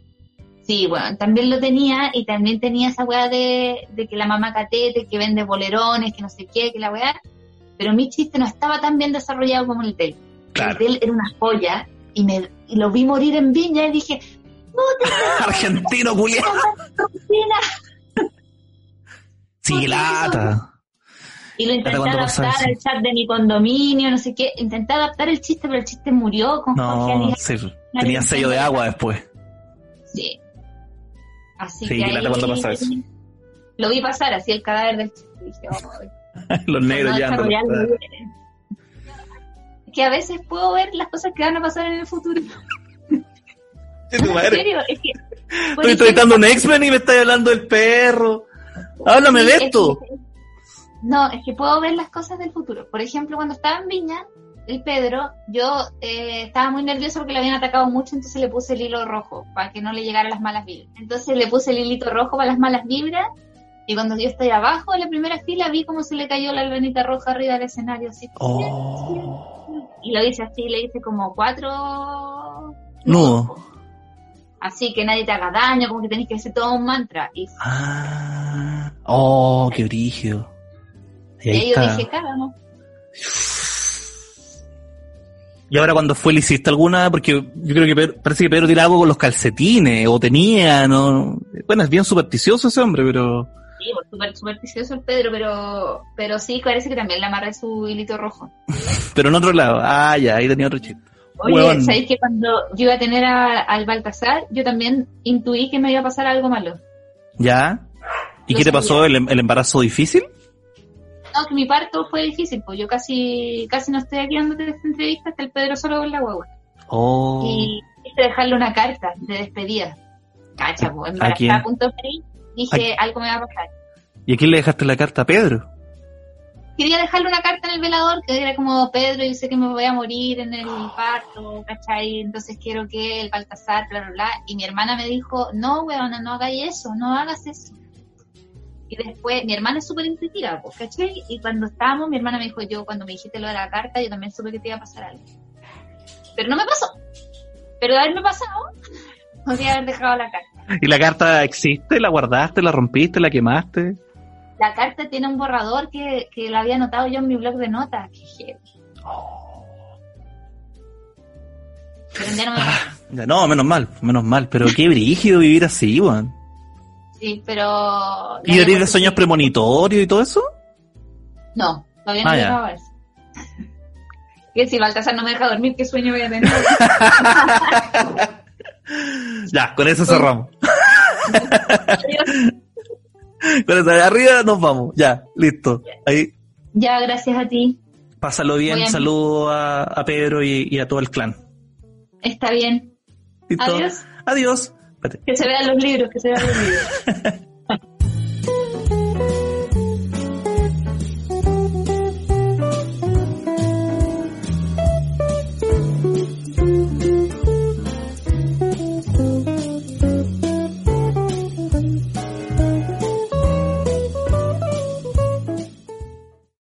Sí, bueno, también lo tenía y también tenía esa weá de, de que la mamá catete, que vende bolerones, que no sé qué, que la weá. Pero mi chiste no estaba tan bien desarrollado como el del. Claro. El del era una joya y me y lo vi morir en Viña y dije, ¡no te argentino culiado! Sí, lata. Y lo intenté adaptar al chat de mi condominio, no sé qué. Intenté adaptar el chiste, pero el chiste murió con no, Jorge sí. Tenía sello de agua después. Sí. Así sí, que, que ahí... cuando pasa eso. Lo vi pasar así el cadáver del chiste. Dije, oh, los negros ya andan. Que a veces puedo ver las cosas que van a pasar en el futuro. ¿Qué tu madre? ¿En serio? Es que, estoy entrevistando un X-Men y me estás hablando del perro. Háblame sí, de esto. Es que, no, es que puedo ver las cosas del futuro. Por ejemplo, cuando estaba en Viña, el Pedro, yo eh, estaba muy nerviosa porque lo habían atacado mucho, entonces le puse el hilo rojo para que no le llegaran las malas vibras. Entonces le puse el hilito rojo para las malas vibras. Y cuando yo estoy abajo en la primera fila, vi cómo se le cayó la albanita roja arriba del escenario. Así. Oh. Y lo hice así, le hice como cuatro... nudos. Así que nadie te haga daño, como que tenés que hacer todo un mantra. Y... ah. Oh, qué brígido. Y, y yo dije, cagamos. Y ahora cuando fue, ¿le hiciste alguna? Porque yo creo que Pedro, parece que Pedro tiraba algo con los calcetines, o tenía, ¿no? Bueno, es bien supersticioso ese hombre, pero... sí, súper supersticioso el Pedro, pero pero sí, parece que también le amarré su hilito rojo. Pero en otro lado. Ah, ya, ahí tenía otro chip. Oye, bueno. ¿Sabéis que cuando yo iba a tener a, al Baltasar, yo también intuí que me iba a pasar algo malo? ¿Ya? ¿Y Lo qué sabía. Te pasó? ¿El, el embarazo difícil? No, que mi parto fue difícil, pues yo casi casi no estoy aquí dándote esta entrevista hasta el Pedro solo con la guagua. Oh. Y quise dejarle una carta de despedida. Cacha, pues, embarazada a punto feliz, dije, ¿a... algo me va a pasar? ¿Y a quién le dejaste la carta, a Pedro? Quería dejarle una carta en el velador, que era como, Pedro, yo sé que me voy a morir en el parto, ¿cachai? Entonces quiero que el Baltasar, bla, bla, bla. Y mi hermana me dijo, no, weona, no hagáis eso, no hagas eso. Y después, mi hermana es súper intuitiva, ¿cachai? Y cuando estábamos, mi hermana me dijo, yo cuando me dijiste lo de la carta, yo también supe que te iba a pasar algo. Pero no me pasó. Pero de haberme pasado, podría haber dejado la carta. ¿Y la carta existe? ¿La guardaste? ¿La rompiste? ¿La quemaste? La carta tiene un borrador que, que la había anotado yo en mi blog de notas. ¡Qué oh. no, me... ah, no, menos mal, menos mal. Pero qué brígido vivir así, weón. Sí, pero... ¿y de que... sueños premonitorios y todo eso? No, todavía no ah, me deja ver. Que si Baltasar no me deja dormir, ¿qué sueño voy a tener? Ya, con eso cerramos. Con eso de arriba nos vamos. Ya, listo. Ahí. Ya, gracias a ti. Pásalo bien, a... saludo a, a Pedro y, y a todo el clan. Está bien. Listo. Adiós. Adiós. Que se vean los libros, que se vean los libros.